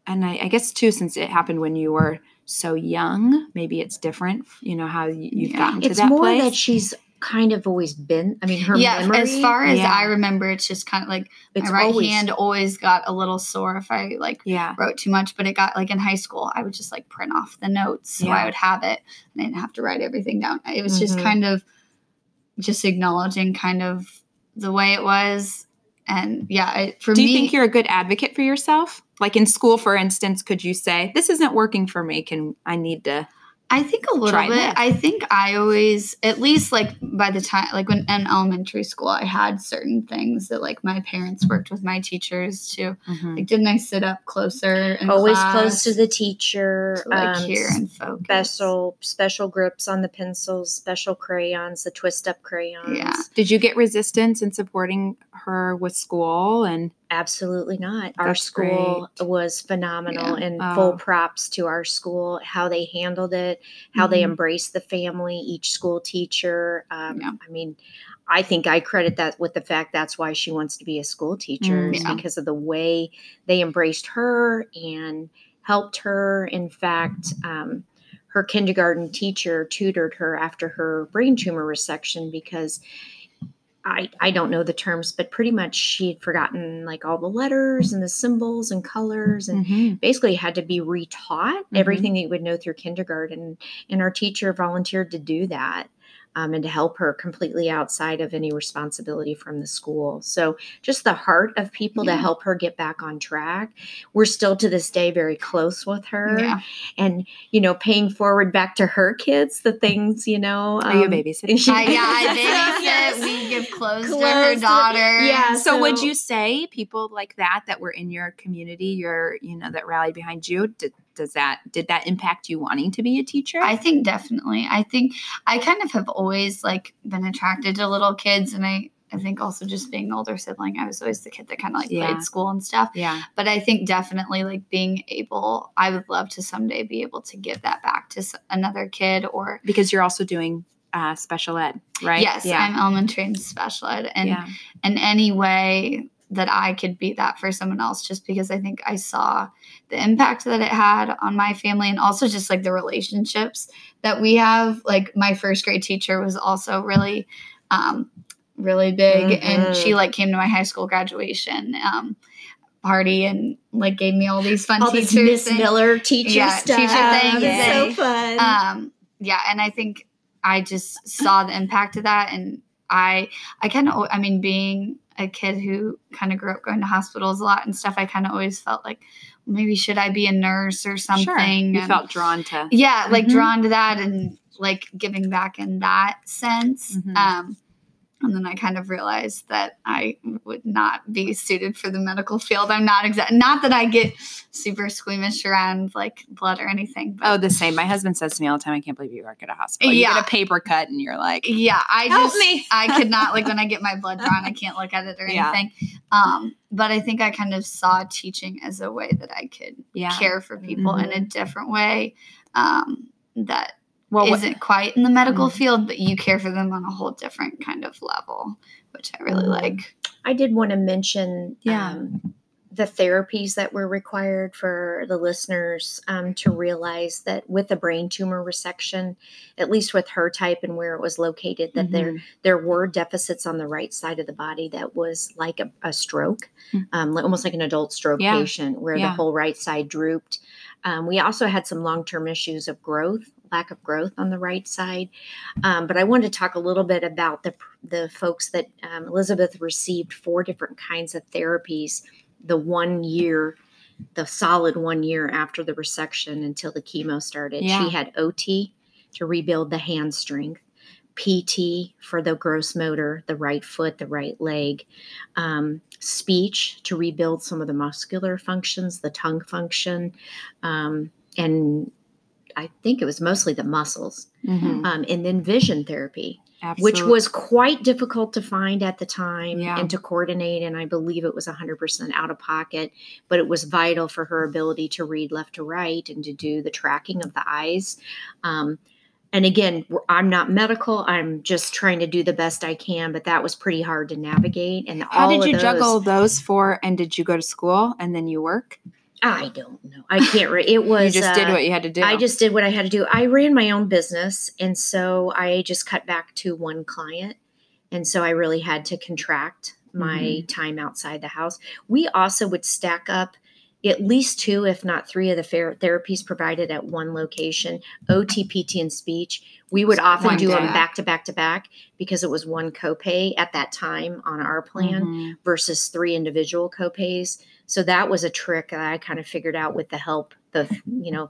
And I guess too, since it happened when you were so young, maybe it's different, how you've gotten to that place. It's more that she's kind of always been, her memory. Yeah, as far as I remember, it's just kind of like my right hand always got a little sore if I wrote too much, but it got like in high school, I would just like print off the notes. So I would have it and I didn't have to write everything down. It was just kind of just acknowledging kind of the way it was. And do you think you're a good advocate for yourself? Like in school, for instance, could you say, this isn't working for me. I need to... I think a little bit. That. I think I always, at least like by the time, like when in elementary school, I had certain things that like my parents worked with my teachers to, like, didn't I sit up closer? Always class, close to the teacher. To like hear and focus. Special grips on the pencils, special crayons, the twist up crayons. Yeah. Did you get resistance in supporting her with school? And absolutely not. Our school was phenomenal, and full props to our school, how they handled it, how they embraced the family, each school teacher. I think I credit that with the fact that's why she wants to be a school teacher, is because of the way they embraced her and helped her. In fact, her kindergarten teacher tutored her after her brain tumor resection, because I don't know the terms, but pretty much she had forgotten like all the letters and the symbols and colors, and basically had to be retaught everything that you would know through kindergarten. And our teacher volunteered to do that and to help her completely outside of any responsibility from the school. So just the heart of people to help her get back on track. We're still to this day very close with her and, paying forward back to her kids, the things, Are you babysitting? I babysit. We give clothes to her daughter. Yeah. So would you say people like that were in your community, that rally behind you, did that impact you wanting to be a teacher? I think definitely. I think I kind of have always like been attracted to little kids, and I think also just being an older sibling, I was always the kid that kind of like played school and stuff. Yeah. But I think definitely like I would love to someday be able to give that back to another kid, or because you're also doing special ed, right? Yes, yeah. I'm elementary and special ed, and in any way that I could be that for someone else, just because I think I saw the impact that it had on my family, and also just like the relationships that we have. Like my first grade teacher was also really, really big. And she like came to my high school graduation, party, and like gave me all these fun teachers. All this Miss Miller teacher stuff. Teacher things. It's so fun. And I think I just saw the impact of that. And I being a kid who kind of grew up going to hospitals a lot and stuff, I kind of always felt like, maybe should I be a nurse or something? Sure. You felt drawn to. Yeah, like drawn to that and like giving back in that sense. And then I kind of realized that I would not be suited for the medical field. I'm not not that I get super squeamish around like blood or anything. But. Oh, the same. My husband says to me all the time, I can't believe you work at a hospital. Yeah. You get a paper cut and you're like, yeah, help me. I could not, like when I get my blood drawn, I can't look at it or anything. Yeah. But I think I kind of saw teaching as a way that I could care for people in a different way. That isn't quite in the medical field, but you care for them on a whole different kind of level, which I really like. I did want to mention the therapies that were required for the listeners to realize that with a brain tumor resection, at least with her type and where it was located, that there were deficits on the right side of the body that was like a stroke, almost like an adult stroke patient where the whole right side drooped. We also had some long-term issues of growth, lack of growth on the right side. But I wanted to talk a little bit about the folks that Elizabeth received 4 different kinds of therapies, the solid 1 year after the resection until the chemo started. Yeah. She had OT to rebuild the hand strength, PT for the gross motor, the right foot, the right leg, speech to rebuild some of the muscular functions, the tongue function, and I think it was mostly the muscles, and then vision therapy, which was quite difficult to find at the time and to coordinate. And I believe it was 100% out of pocket, but it was vital for her ability to read left to right and to do the tracking of the eyes. And again, I'm not medical. I'm just trying to do the best I can, but that was pretty hard to navigate. And how did you juggle those 4? And did you go to school and then you work? I don't know. I can't. It was. You just did what you had to do. I just did what I had to do. I ran my own business, and so I just cut back to 1 client, and so I really had to contract my time outside the house. We also would stack up at least 2, if not 3, of the therapies provided at 1 location: OT, PT, and speech. We would often do them back to back to back because it was 1 copay at that time on our plan versus 3 individual copays. So that was a trick that I kind of figured out with the help, with the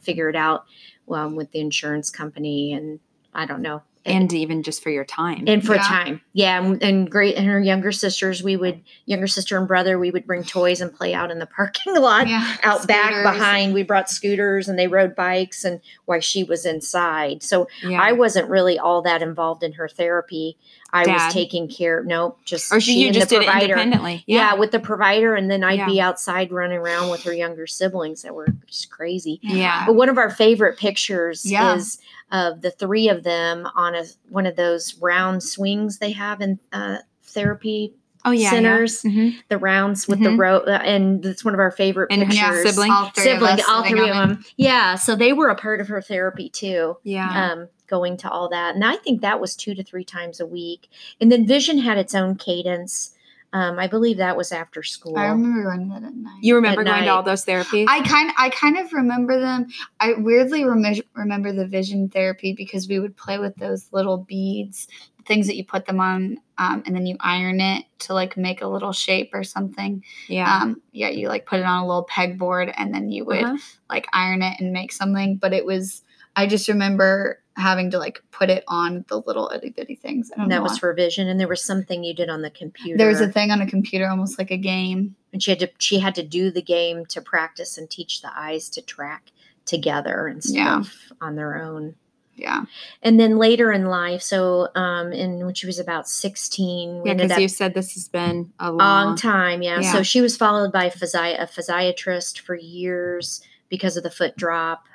insurance company, and I don't know. And even just for your time. And for time. Yeah. And her younger sisters, younger sister and brother, we would bring toys and play out in the parking lot, out scooters. Back behind. We brought scooters and they rode bikes and while she was inside. So I wasn't really all that involved in her therapy. I was taking care. No, just the provider. Did it independently. Yeah. With the provider. And then I'd be outside running around with her younger siblings that were just crazy. Yeah. But one of our favorite pictures is of the 3 of them on one of those round swings they have in therapy centers. Yeah. Mm-hmm. The rounds with the rope. And that's one of our favorite pictures. And all three of them. Yeah. So they were a part of her therapy too. Yeah. Going to all that. And I think that was 2 to 3 times a week. And then vision had its own cadence. I believe that was after school. I remember running that at night. You remember going to all those therapies? I kind of remember them. I weirdly remember the vision therapy because we would play with those little beads, things that you put them on, and then you iron it to like make a little shape or something. Yeah. You like put it on a little pegboard and then you would like iron it and make something. But it was, I just remember having to like put it on the little itty bitty things. And that was for vision. And there was something you did on the computer. There was a thing on a computer, almost like a game. And she had to do the game to practice and teach the eyes to track together and stuff on their own. Yeah. And then later in life, when she was about 16. Yeah, because you said this has been a long time. Yeah. So she was followed by a physiatrist for years because of the foot drop.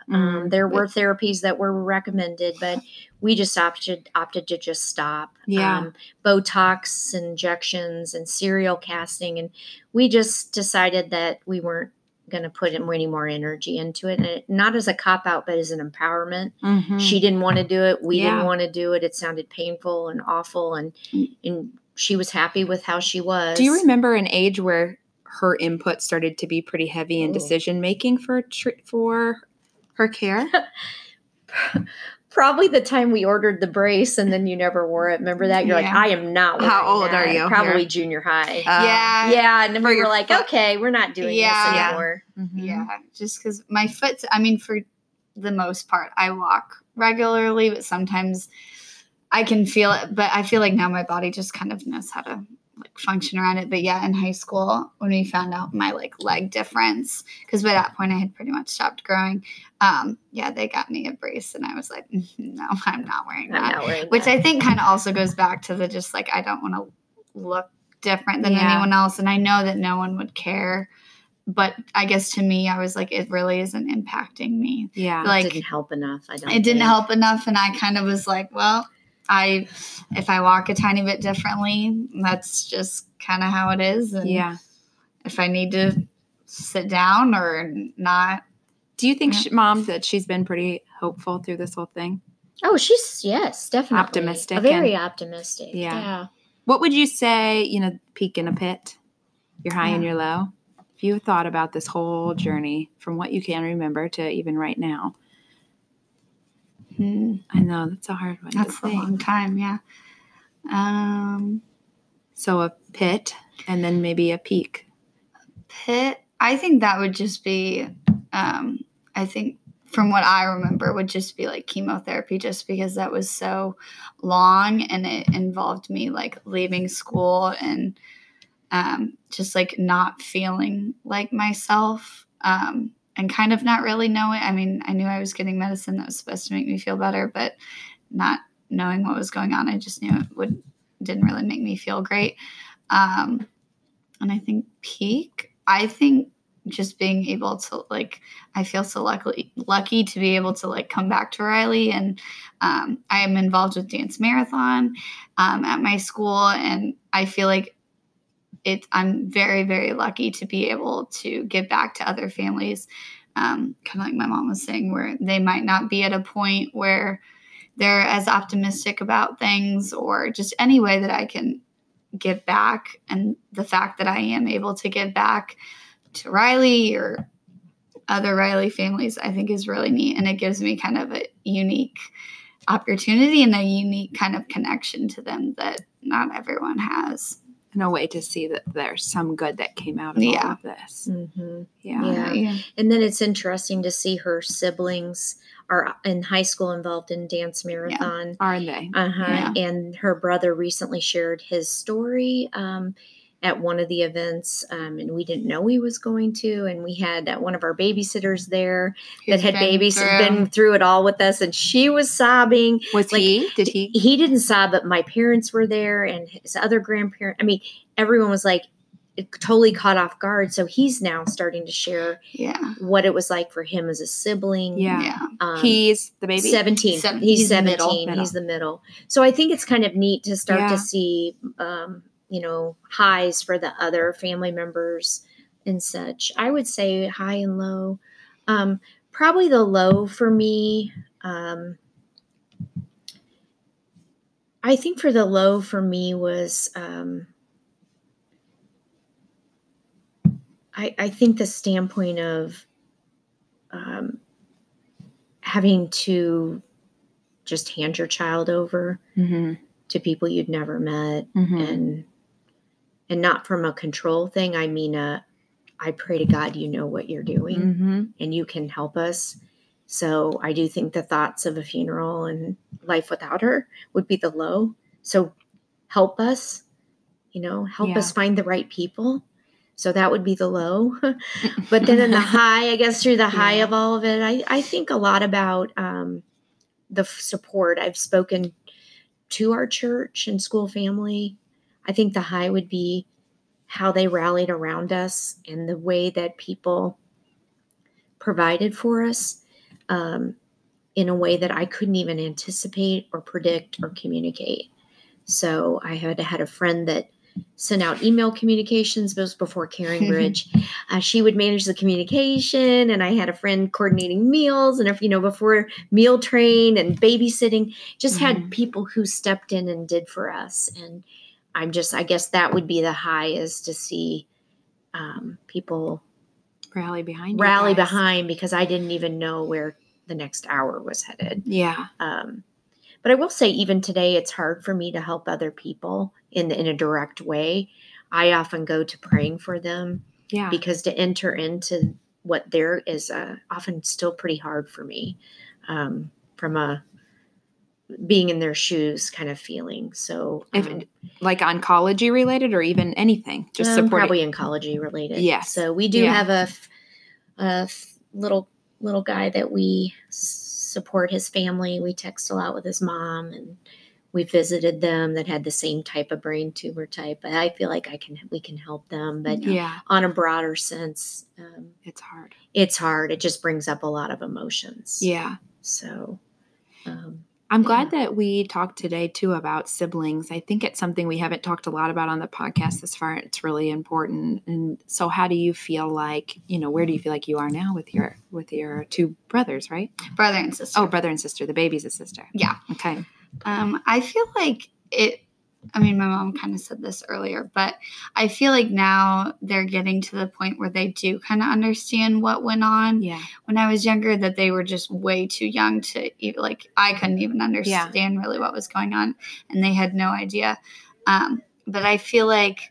There were therapies that were recommended, but we just opted to just stop. Yeah. Botox injections and serial casting. And we just decided that we weren't going to put any more energy into it. And not as a cop-out, but as an empowerment. Mm-hmm. She didn't want to do it. We didn't want to do it. It sounded painful and awful. And she was happy with how she was. Do you remember an age where her input started to be pretty heavy in decision making for her care? Probably the time we ordered the brace and then you never wore it. Remember that? You're like, I am not wearing How old that. Are you? Probably junior high. Yeah. And then we were like, okay, we're not doing this anymore. Yeah. Mm-hmm. Yeah. Just because my foot, for the most part, I walk regularly, but sometimes I can feel it, but I feel like now my body just kind of knows how to like function around it. But yeah, in high school, when we found out my like leg difference, because by that point I had pretty much stopped growing. Yeah, they got me a brace and I was like, no, I'm not wearing that. I think kind of also goes back to the just like, I don't want to look different than anyone else. And I know that no one would care. But I guess to me, I was like, it really isn't impacting me. Yeah, like, it didn't help enough. It didn't help enough. And I kind of was like, well, if I walk a tiny bit differently, that's just kind of how it is. And if I need to sit down or not. Do you think, Mom, that she's been pretty hopeful through this whole thing? Oh, she's, yes, definitely. Optimistic. Very optimistic. Yeah. What would you say, peak in a pit, your high and your low? If you thought about this whole journey from what you can remember to even right now. I know that's a hard one. That's a long time. Yeah. So a pit and then maybe a peak. Pit. I think that would just be, I think from what I remember would just be like chemotherapy, just because that was so long and it involved me like leaving school and, just like not feeling like myself, and kind of not really knowing. I mean, I knew I was getting medicine that was supposed to make me feel better, but not knowing what was going on. I just knew it didn't really make me feel great. And I think peak, I think just being able to like, I feel so lucky to be able to like come back to Riley. And I am involved with Dance Marathon at my school. And I feel like I'm very, very lucky to be able to give back to other families, kind of like my mom was saying, where they might not be at a point where they're as optimistic about things, or just any way that I can give back. And the fact that I am able to give back to Riley or other Riley families, I think is really neat. And it gives me kind of a unique opportunity and a unique kind of connection to them that not everyone has. No way to see that there's some good that came out of all of this. Mm-hmm. Yeah. And then it's interesting to see her siblings are in high school involved in Dance Marathon. Yeah. Are they? Uh-huh. Yeah. And her brother recently shared his story at one of the events, and we didn't know he was going to. And we had one of our babysitters there been through it all with us, and she was sobbing. Was like, he? Did he? He didn't sob, but my parents were there, and his other grandparents. I mean, everyone was like totally caught off guard. So he's now starting to share what it was like for him as a sibling. Yeah. He's the baby. 17. He's 17. He's the middle. So I think it's kind of neat to start to see. Highs for the other family members and such. I would say high and low. Probably the low for me. I think for the low for me was, I think the standpoint of having to just hand your child over to people you'd never met, and not from a control thing. I mean, I pray to God, you know what you're doing and you can help us. So I do think the thoughts of a funeral and life without her would be the low. So help us, help us find the right people. So that would be the low. But then in the high, I guess through the high of all of it, I think a lot about the support. I've spoken to our church and school family. I think the high would be how they rallied around us and the way that people provided for us in a way that I couldn't even anticipate or predict or communicate. So I had a friend that sent out email communications. It was before CaringBridge. She would manage the communication, and I had a friend coordinating meals, and before meal train and babysitting, just had people who stepped in and did for us. And I guess that would be the high, is to see people rally behind, because I didn't even know where the next hour was headed. Yeah. But I will say, even today, it's hard for me to help other people in a direct way. I often go to praying for them, because to enter into what there is often still pretty hard for me, from a being in their shoes kind of feeling. So if, like oncology related or even anything, just supporting. Probably oncology related. Yes. So we do have a little guy that we support his family. We text a lot with his mom, and we visited them that had the same type of brain tumor type. I feel like we can help them, but on a broader sense, it's hard. It's hard. It just brings up a lot of emotions. Yeah. So, I'm glad that we talked today too about siblings. I think it's something we haven't talked a lot about on the podcast this far. It's really important. And so how do you feel like, where do you feel like you are now with your two brothers, right? Brother and sister. Oh, brother and sister. The baby's a sister. Yeah. Okay. I feel like my mom kind of said this earlier, but I feel like now they're getting to the point where they do kind of understand what went on. Yeah. When I was younger, that they were just way too young to even, I couldn't even understand really what was going on, and they had no idea. But I feel like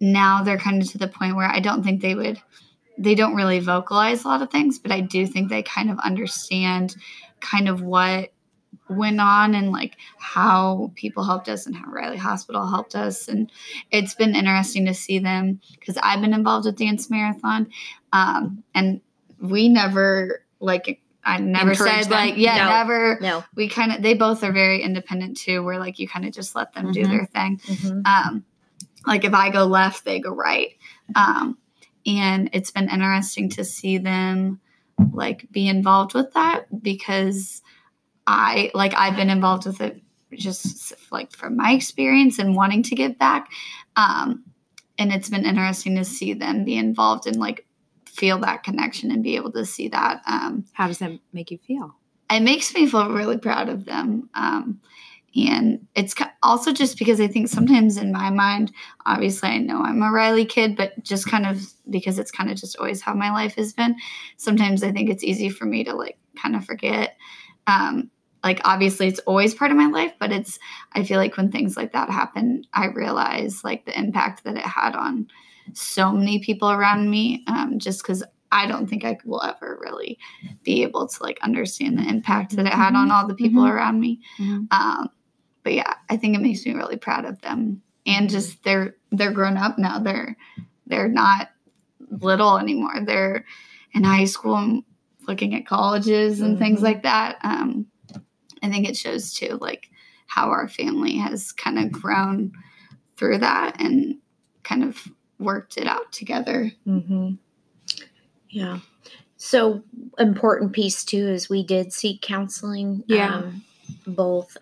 now they're kind of to the point where I don't think they don't really vocalize a lot of things, but I do think they kind of understand kind of what went on and how people helped us and how Riley Hospital helped us. And it's been interesting to see them because I've been involved with Dance Marathon. And we never we kind of, they both are very independent too, where you kind of just let them do their thing. Mm-hmm. If I go left, they go right. And it's been interesting to see them be involved with that because I've been involved with it just from my experience and wanting to give back. And it's been interesting to see them be involved and feel that connection and be able to see that. How does that make you feel? It makes me feel really proud of them. And it's also just because I think sometimes in my mind, obviously I know I'm a Riley kid, but just kind of because it's kind of just always how my life has been. Sometimes I think it's easy for me to kind of forget. Obviously it's always part of my life, but I feel like when things like that happen, I realize the impact that it had on so many people around me. Just cause I don't think I will ever really be able to understand the impact that it had on all the people around me. Mm-hmm. But yeah, I think it makes me really proud of them, and just they're grown up now. They're not little anymore. They're in high school and looking at colleges and things like that. I think it shows too, how our family has kind of grown through that and kind of worked it out together. Mm-hmm. Yeah. So important piece too, is we did seek counseling, both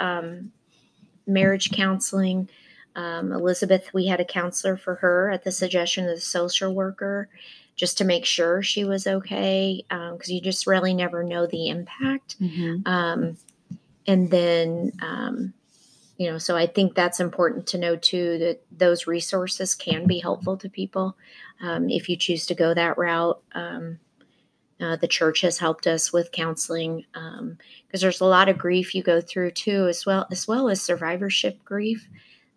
marriage counseling. Elizabeth, we had a counselor for her at the suggestion of the social worker, just to make sure she was okay, because you just really never know the impact. Mm-hmm. And then, so I think that's important to know too, that those resources can be helpful to people if you choose to go that route. The church has helped us with counseling because there's a lot of grief you go through too, as well as survivorship grief.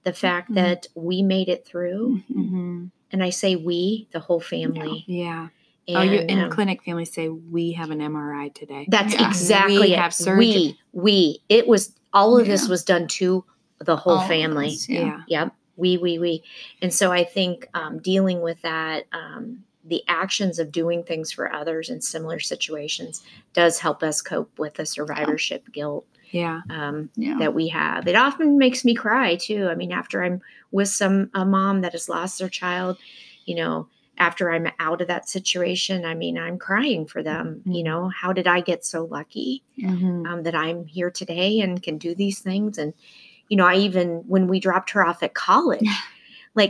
The fact that we made it through. Mm-hmm. And I say we, the whole family. Yeah. And, you and clinic families say we have an MRI today. That's exactly it. We have surgery. It was, all of this was done to the whole family. Us, Yep. We. And so I think dealing with that, the actions of doing things for others in similar situations does help us cope with the survivorship guilt. That we have. It often makes me cry too. I mean, after I'm with a mom that has lost their child, after I'm out of that situation, I mean, I'm crying for them. Mm-hmm. How did I get so lucky that I'm here today and can do these things? And, I even, when we dropped her off at college,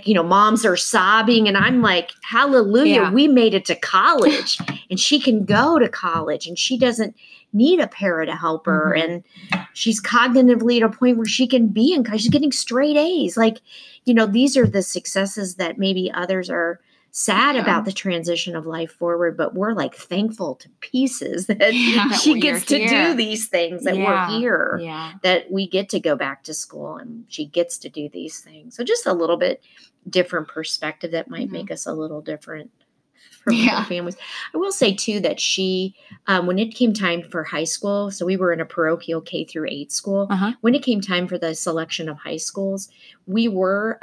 moms are sobbing and I'm hallelujah, we made it to college and she can go to college and she doesn't need a para to help her. And she's cognitively at a point where she can be in college. She's getting straight A's. These are the successes that maybe others are sad about the transition of life forward, but we're thankful to pieces that she gets to do these things, that we're here, that we get to go back to school and she gets to do these things. So just a little bit different perspective that might make us a little different from her families. I will say too that she, when it came time for high school, so we were in a parochial K-8 school. Uh-huh. When it came time for the selection of high schools, we were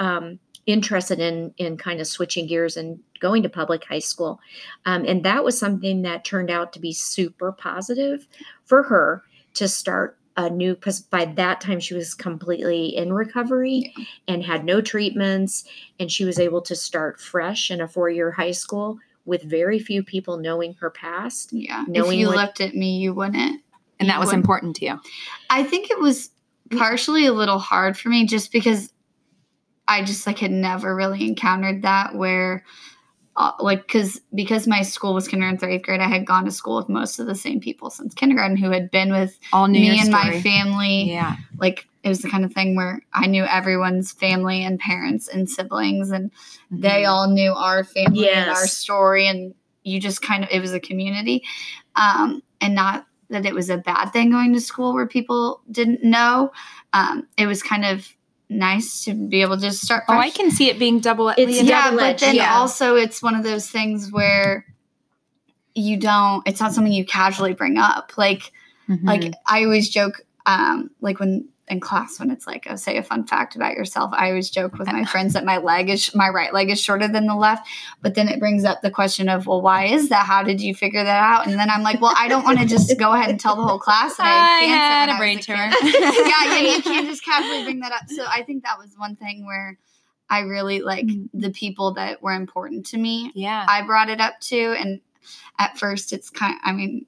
interested in kind of switching gears and going to public high school. And that was something that turned out to be super positive for her to start a new, because by that time she was completely in recovery and had no treatments, and she was able to start fresh in a 4-year high school with very few people knowing her past. Yeah. Knowing if you looked at me, you wouldn't. And that was important to you. I think it was partially a little hard for me just because I just like had never really encountered that where because my school was kindergarten and 3rd grade, I had gone to school with most of the same people since kindergarten who had been with me and my family. Yeah. Like it was the kind of thing where I knew everyone's family and parents and siblings and mm-hmm. they all knew our family and our story. And you just kind of, it was a community. And not that it was a bad thing going to school where people didn't know. It was kind of nice to be able to just start fresh. Oh, I can see it being double-edged. Yeah, but then also it's one of those things where you don't, it's not something you casually bring up. Like, mm-hmm. like I always joke, like when in class, when it's like, oh, say a fun fact about yourself, I always joke with my friends that my right leg is shorter than the left, but then it brings up the question of, well, why is that? How did you figure that out? And then I'm like, well, I don't want to just go ahead and tell the whole class that I had a brain tumor. Yeah, you can't just casually bring that up. So I think that was one thing where I really like the people that were important to me. Yeah, I brought it up to, and at first it's kind of, I mean,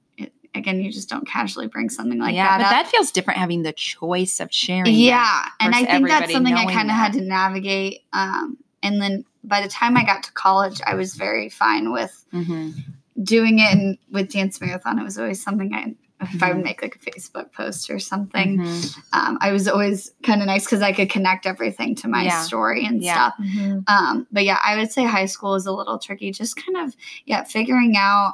again, you just don't casually bring something like that up. But that feels different having the choice of sharing. Yeah, and I think that's something I kind of had to navigate. And then by the time I got to college, I was very fine with doing it. And with Dance Marathon, it was always something if I would make like a Facebook post or something, I was always kind of nice because I could connect everything to my story and stuff. Mm-hmm. But yeah, I would say high school is a little tricky. Just kind of, figuring out,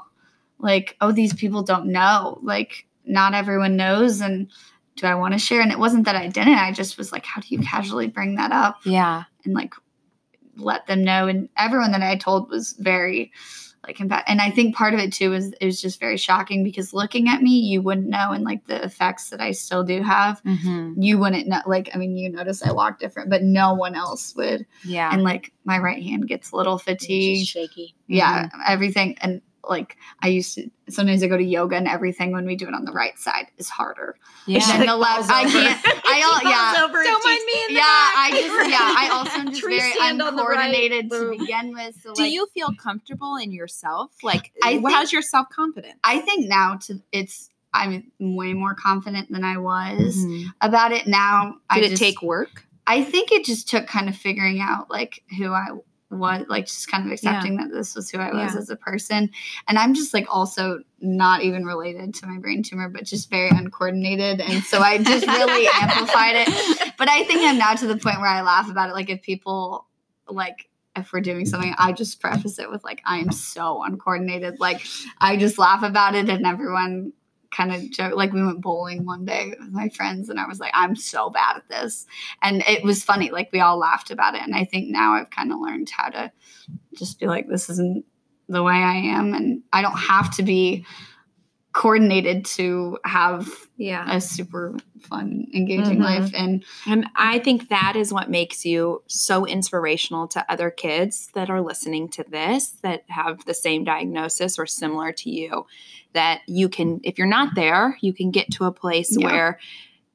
like, oh, these people don't know, like not everyone knows. And do I want to share? And it wasn't that I didn't. I just was like, how do you casually bring that up? Yeah. And like, let them know. And everyone that I told was very like, and I think part of it too, is it was just very shocking because looking at me, you wouldn't know. And like the effects that I still do have, you wouldn't know. Like, I mean, you notice I walk different, but no one else would. Yeah. And like my right hand gets a little fatigued. Shaky. Yeah. Mm-hmm. Everything. And like I used to, sometimes I go to yoga and everything when we do it on the right side is harder. Yeah. And then the left, I can't, don't mind me in the back. I also am just very uncoordinated to begin with. So do you feel comfortable in yourself? Like how's your self-confidence? I think now I'm way more confident than I was about it now. Did it take work? I think it just took kind of figuring out like who I was, like just kind of accepting that this was who I was as a person. And I'm just like also not even related to my brain tumor, but just very uncoordinated. And so I just really amplified it. But I think I'm now to the point where I laugh about it. Like if people if we're doing something, I just preface it with like, I am so uncoordinated. Like I just laugh about it and everyone kind of joke. Like we went bowling one day with my friends and I was like, I'm so bad at this. And it was funny. Like we all laughed about it. And I think now I've kind of learned how to just be like, this isn't the way I am. And I don't have to be coordinated to have a super fun, engaging life. And I think that is what makes you so inspirational to other kids that are listening to this, that have the same diagnosis or similar to you, that you can, if you're not there, you can get to a place where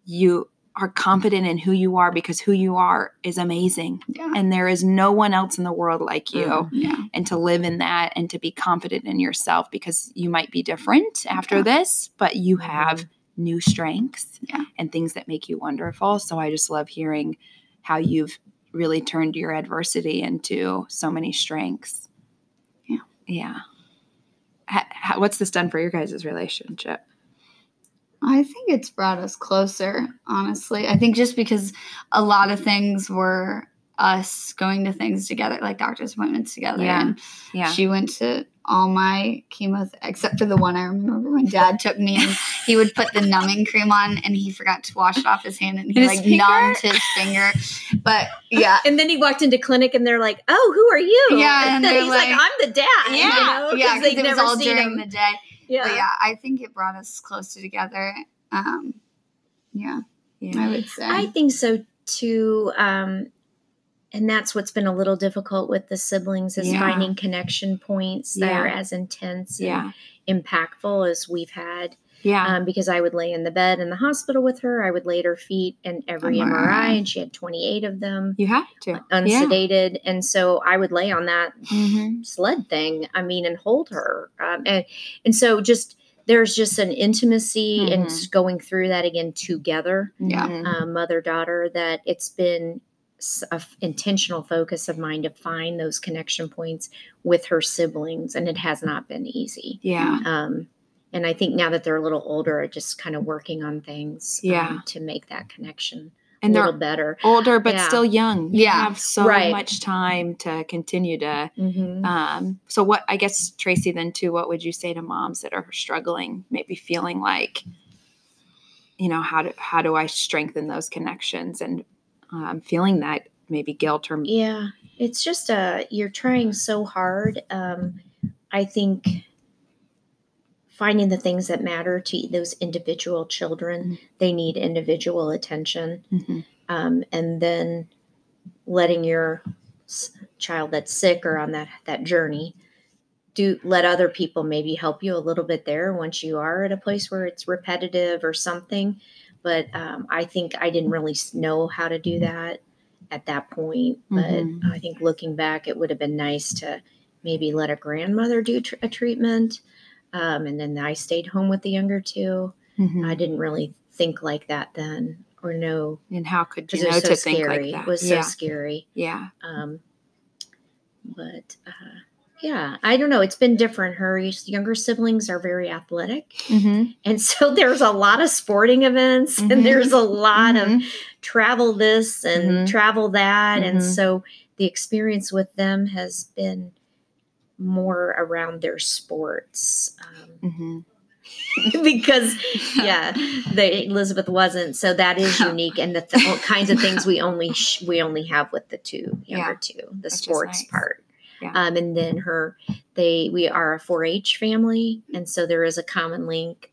you are confident in who you are, because who you are is amazing. Yeah. And there is no one else in the world like you. Mm, yeah. And to live in that and to be confident in yourself, because you might be different after this, but you have new strengths and things that make you wonderful. So I just love hearing how you've really turned your adversity into so many strengths. Yeah. Yeah. What's this done for your guys' relationship? I think it's brought us closer, honestly. I think just because a lot of things were us going to things together, like doctor's appointments together. Yeah. And she went to all my chemo, except for the one I remember when Dad took me and he would put the numbing cream on and he forgot to wash it off his hand and he numbed his finger. But yeah. And then he walked into clinic and they're like, oh, who are you? Yeah. And he's like, I'm the dad. Yeah. You know? Yeah. Because it was all during the day. Yeah. But yeah. I think it brought us closer together. I would say. I think so too. And that's what's been a little difficult with the siblings is finding connection points that are as intense and impactful as we've had. Yeah. Because I would lay in the bed in the hospital with her. I would lay at her feet and every MRI, and she had 28 of them. You have to. Unsedated. Yeah. And so I would lay on that sled thing, and hold her. And so just there's just an intimacy and going through that again together, mother-daughter, that it's been an intentional focus of mine to find those connection points with her siblings. And it has not been easy. Yeah. And I think now that they're a little older, just kind of working on things to make that connection a little better. Older, but still young. Yeah. You have so much time to continue to. So what, I guess, Tracy, then too, what would you say to moms that are struggling, maybe feeling like, how do I strengthen those connections and feeling that maybe guilt or. Yeah. It's just you're trying so hard. I think finding the things that matter to those individual children, they need individual attention. And then letting your child that's sick or on that journey let other people maybe help you a little bit there once you are at a place where it's repetitive or something. But I think I didn't really know how to do that at that point. But I think looking back, it would have been nice to maybe let a grandmother do a treatment. And then I stayed home with the younger two. I didn't really think like that then or know. And how could you know to think like that? It was so scary. Yeah. I don't know. It's been different. Her younger siblings are very athletic. And so there's a lot of sporting events and there's a lot of travel this and travel that. And so the experience with them has been more around their sports because Elizabeth wasn't, so that is unique. And the all kinds of things we only have with the two younger two, the sports part. And then we are a 4-H family, and so there is a common link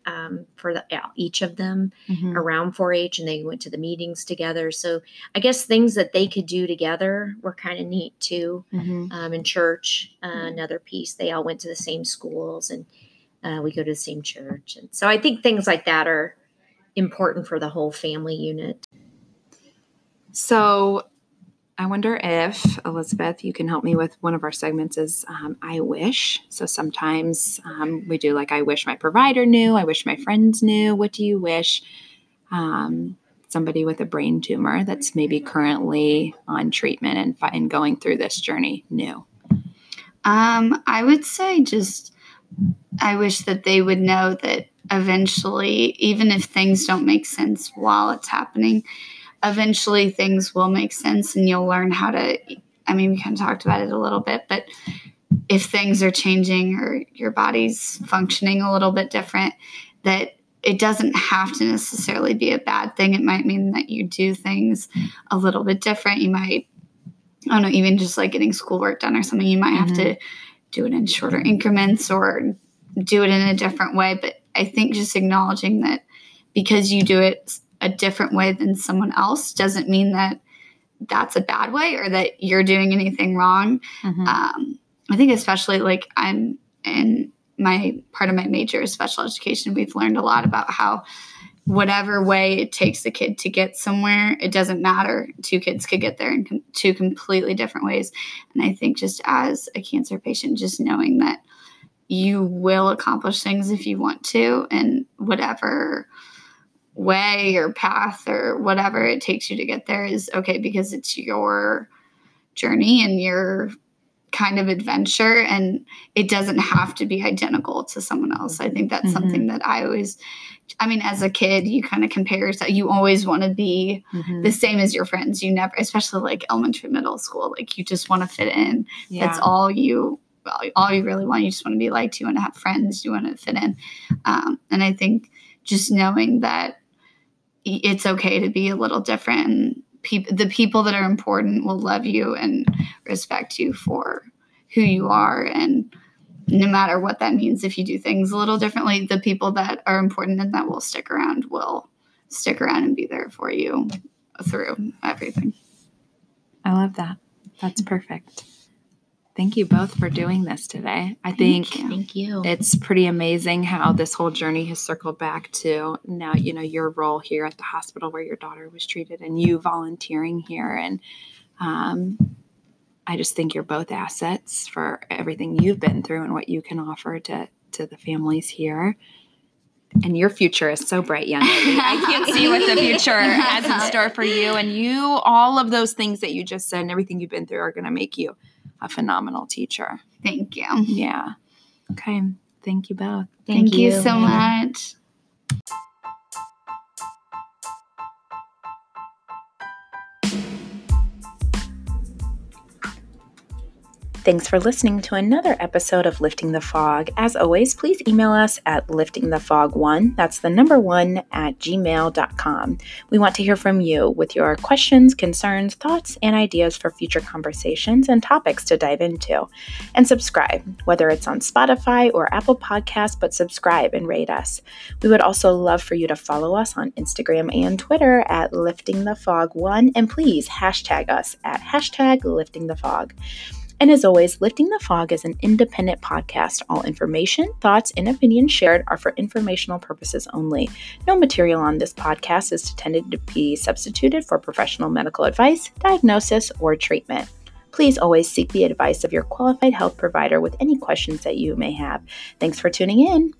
for each of them around 4-H, and they went to the meetings together. So I guess things that they could do together were kind of neat too. In church, another piece, they all went to the same schools, and we go to the same church. And so I think things like that are important for the whole family unit. So I wonder if, Elizabeth, you can help me with one of our segments is I wish. So sometimes we do like, I wish my provider knew. I wish my friends knew. What do you wish somebody with a brain tumor that's maybe currently on treatment and going through this journey knew? I would say I wish that they would know that eventually, even if things don't make sense while it's happening, eventually things will make sense and you'll learn how to, we kind of talked about it a little bit, but if things are changing or your body's functioning a little bit different, that it doesn't have to necessarily be a bad thing. It might mean that you do things a little bit different. You might, even just like getting schoolwork done or something, you might have to do it in shorter increments or do it in a different way. But I think just acknowledging that because you do it a different way than someone else doesn't mean that that's a bad way or that you're doing anything wrong. I think especially like I'm in my part of my major is special education. We've learned a lot about how whatever way it takes a kid to get somewhere, it doesn't matter. Two kids could get there in two completely different ways. And I think just as a cancer patient, just knowing that you will accomplish things if you want to and whatever way or path or whatever it takes you to get there is okay because it's your journey and your kind of adventure and it doesn't have to be identical to someone else. I think that's something that I always, as a kid, you kind of compare yourself. You always want to be the same as your friends. You never, especially like elementary, middle school, like you just want to fit in. Yeah. That's all you really want. You just want to be liked. You want to have friends. You want to fit in. And I think just knowing that it's okay to be a little different and the people that are important will love you and respect you for who you are. And no matter what that means, if you do things a little differently, the people that are important and that will stick around and be there for you through everything. I love that. That's perfect. Thank you both for doing this today. I think it's pretty amazing how this whole journey has circled back to now, you know, your role here at the hospital where your daughter was treated and you volunteering here. And I just think you're both assets for everything you've been through and what you can offer to the families here. And your future is so bright, young lady. I can't see what the future has in store for you. And you, all of those things that you just said and everything you've been through are going to make you a phenomenal teacher. Thank you. Yeah. Okay. Thank you both. Thank you so much. Thanks for listening to another episode of Lifting the Fog. As always, please email us at liftingthefog1, that's the number 1, @gmail.com. We want to hear from you with your questions, concerns, thoughts, and ideas for future conversations and topics to dive into. And subscribe, whether it's on Spotify or Apple Podcasts, but subscribe and rate us. We would also love for you to follow us on Instagram and Twitter at liftingthefog1, and please hashtag us at #liftingthefog. And as always, Lifting the Fog is an independent podcast. All information, thoughts, and opinions shared are for informational purposes only. No material on this podcast is intended to be substituted for professional medical advice, diagnosis, or treatment. Please always seek the advice of your qualified health provider with any questions that you may have. Thanks for tuning in.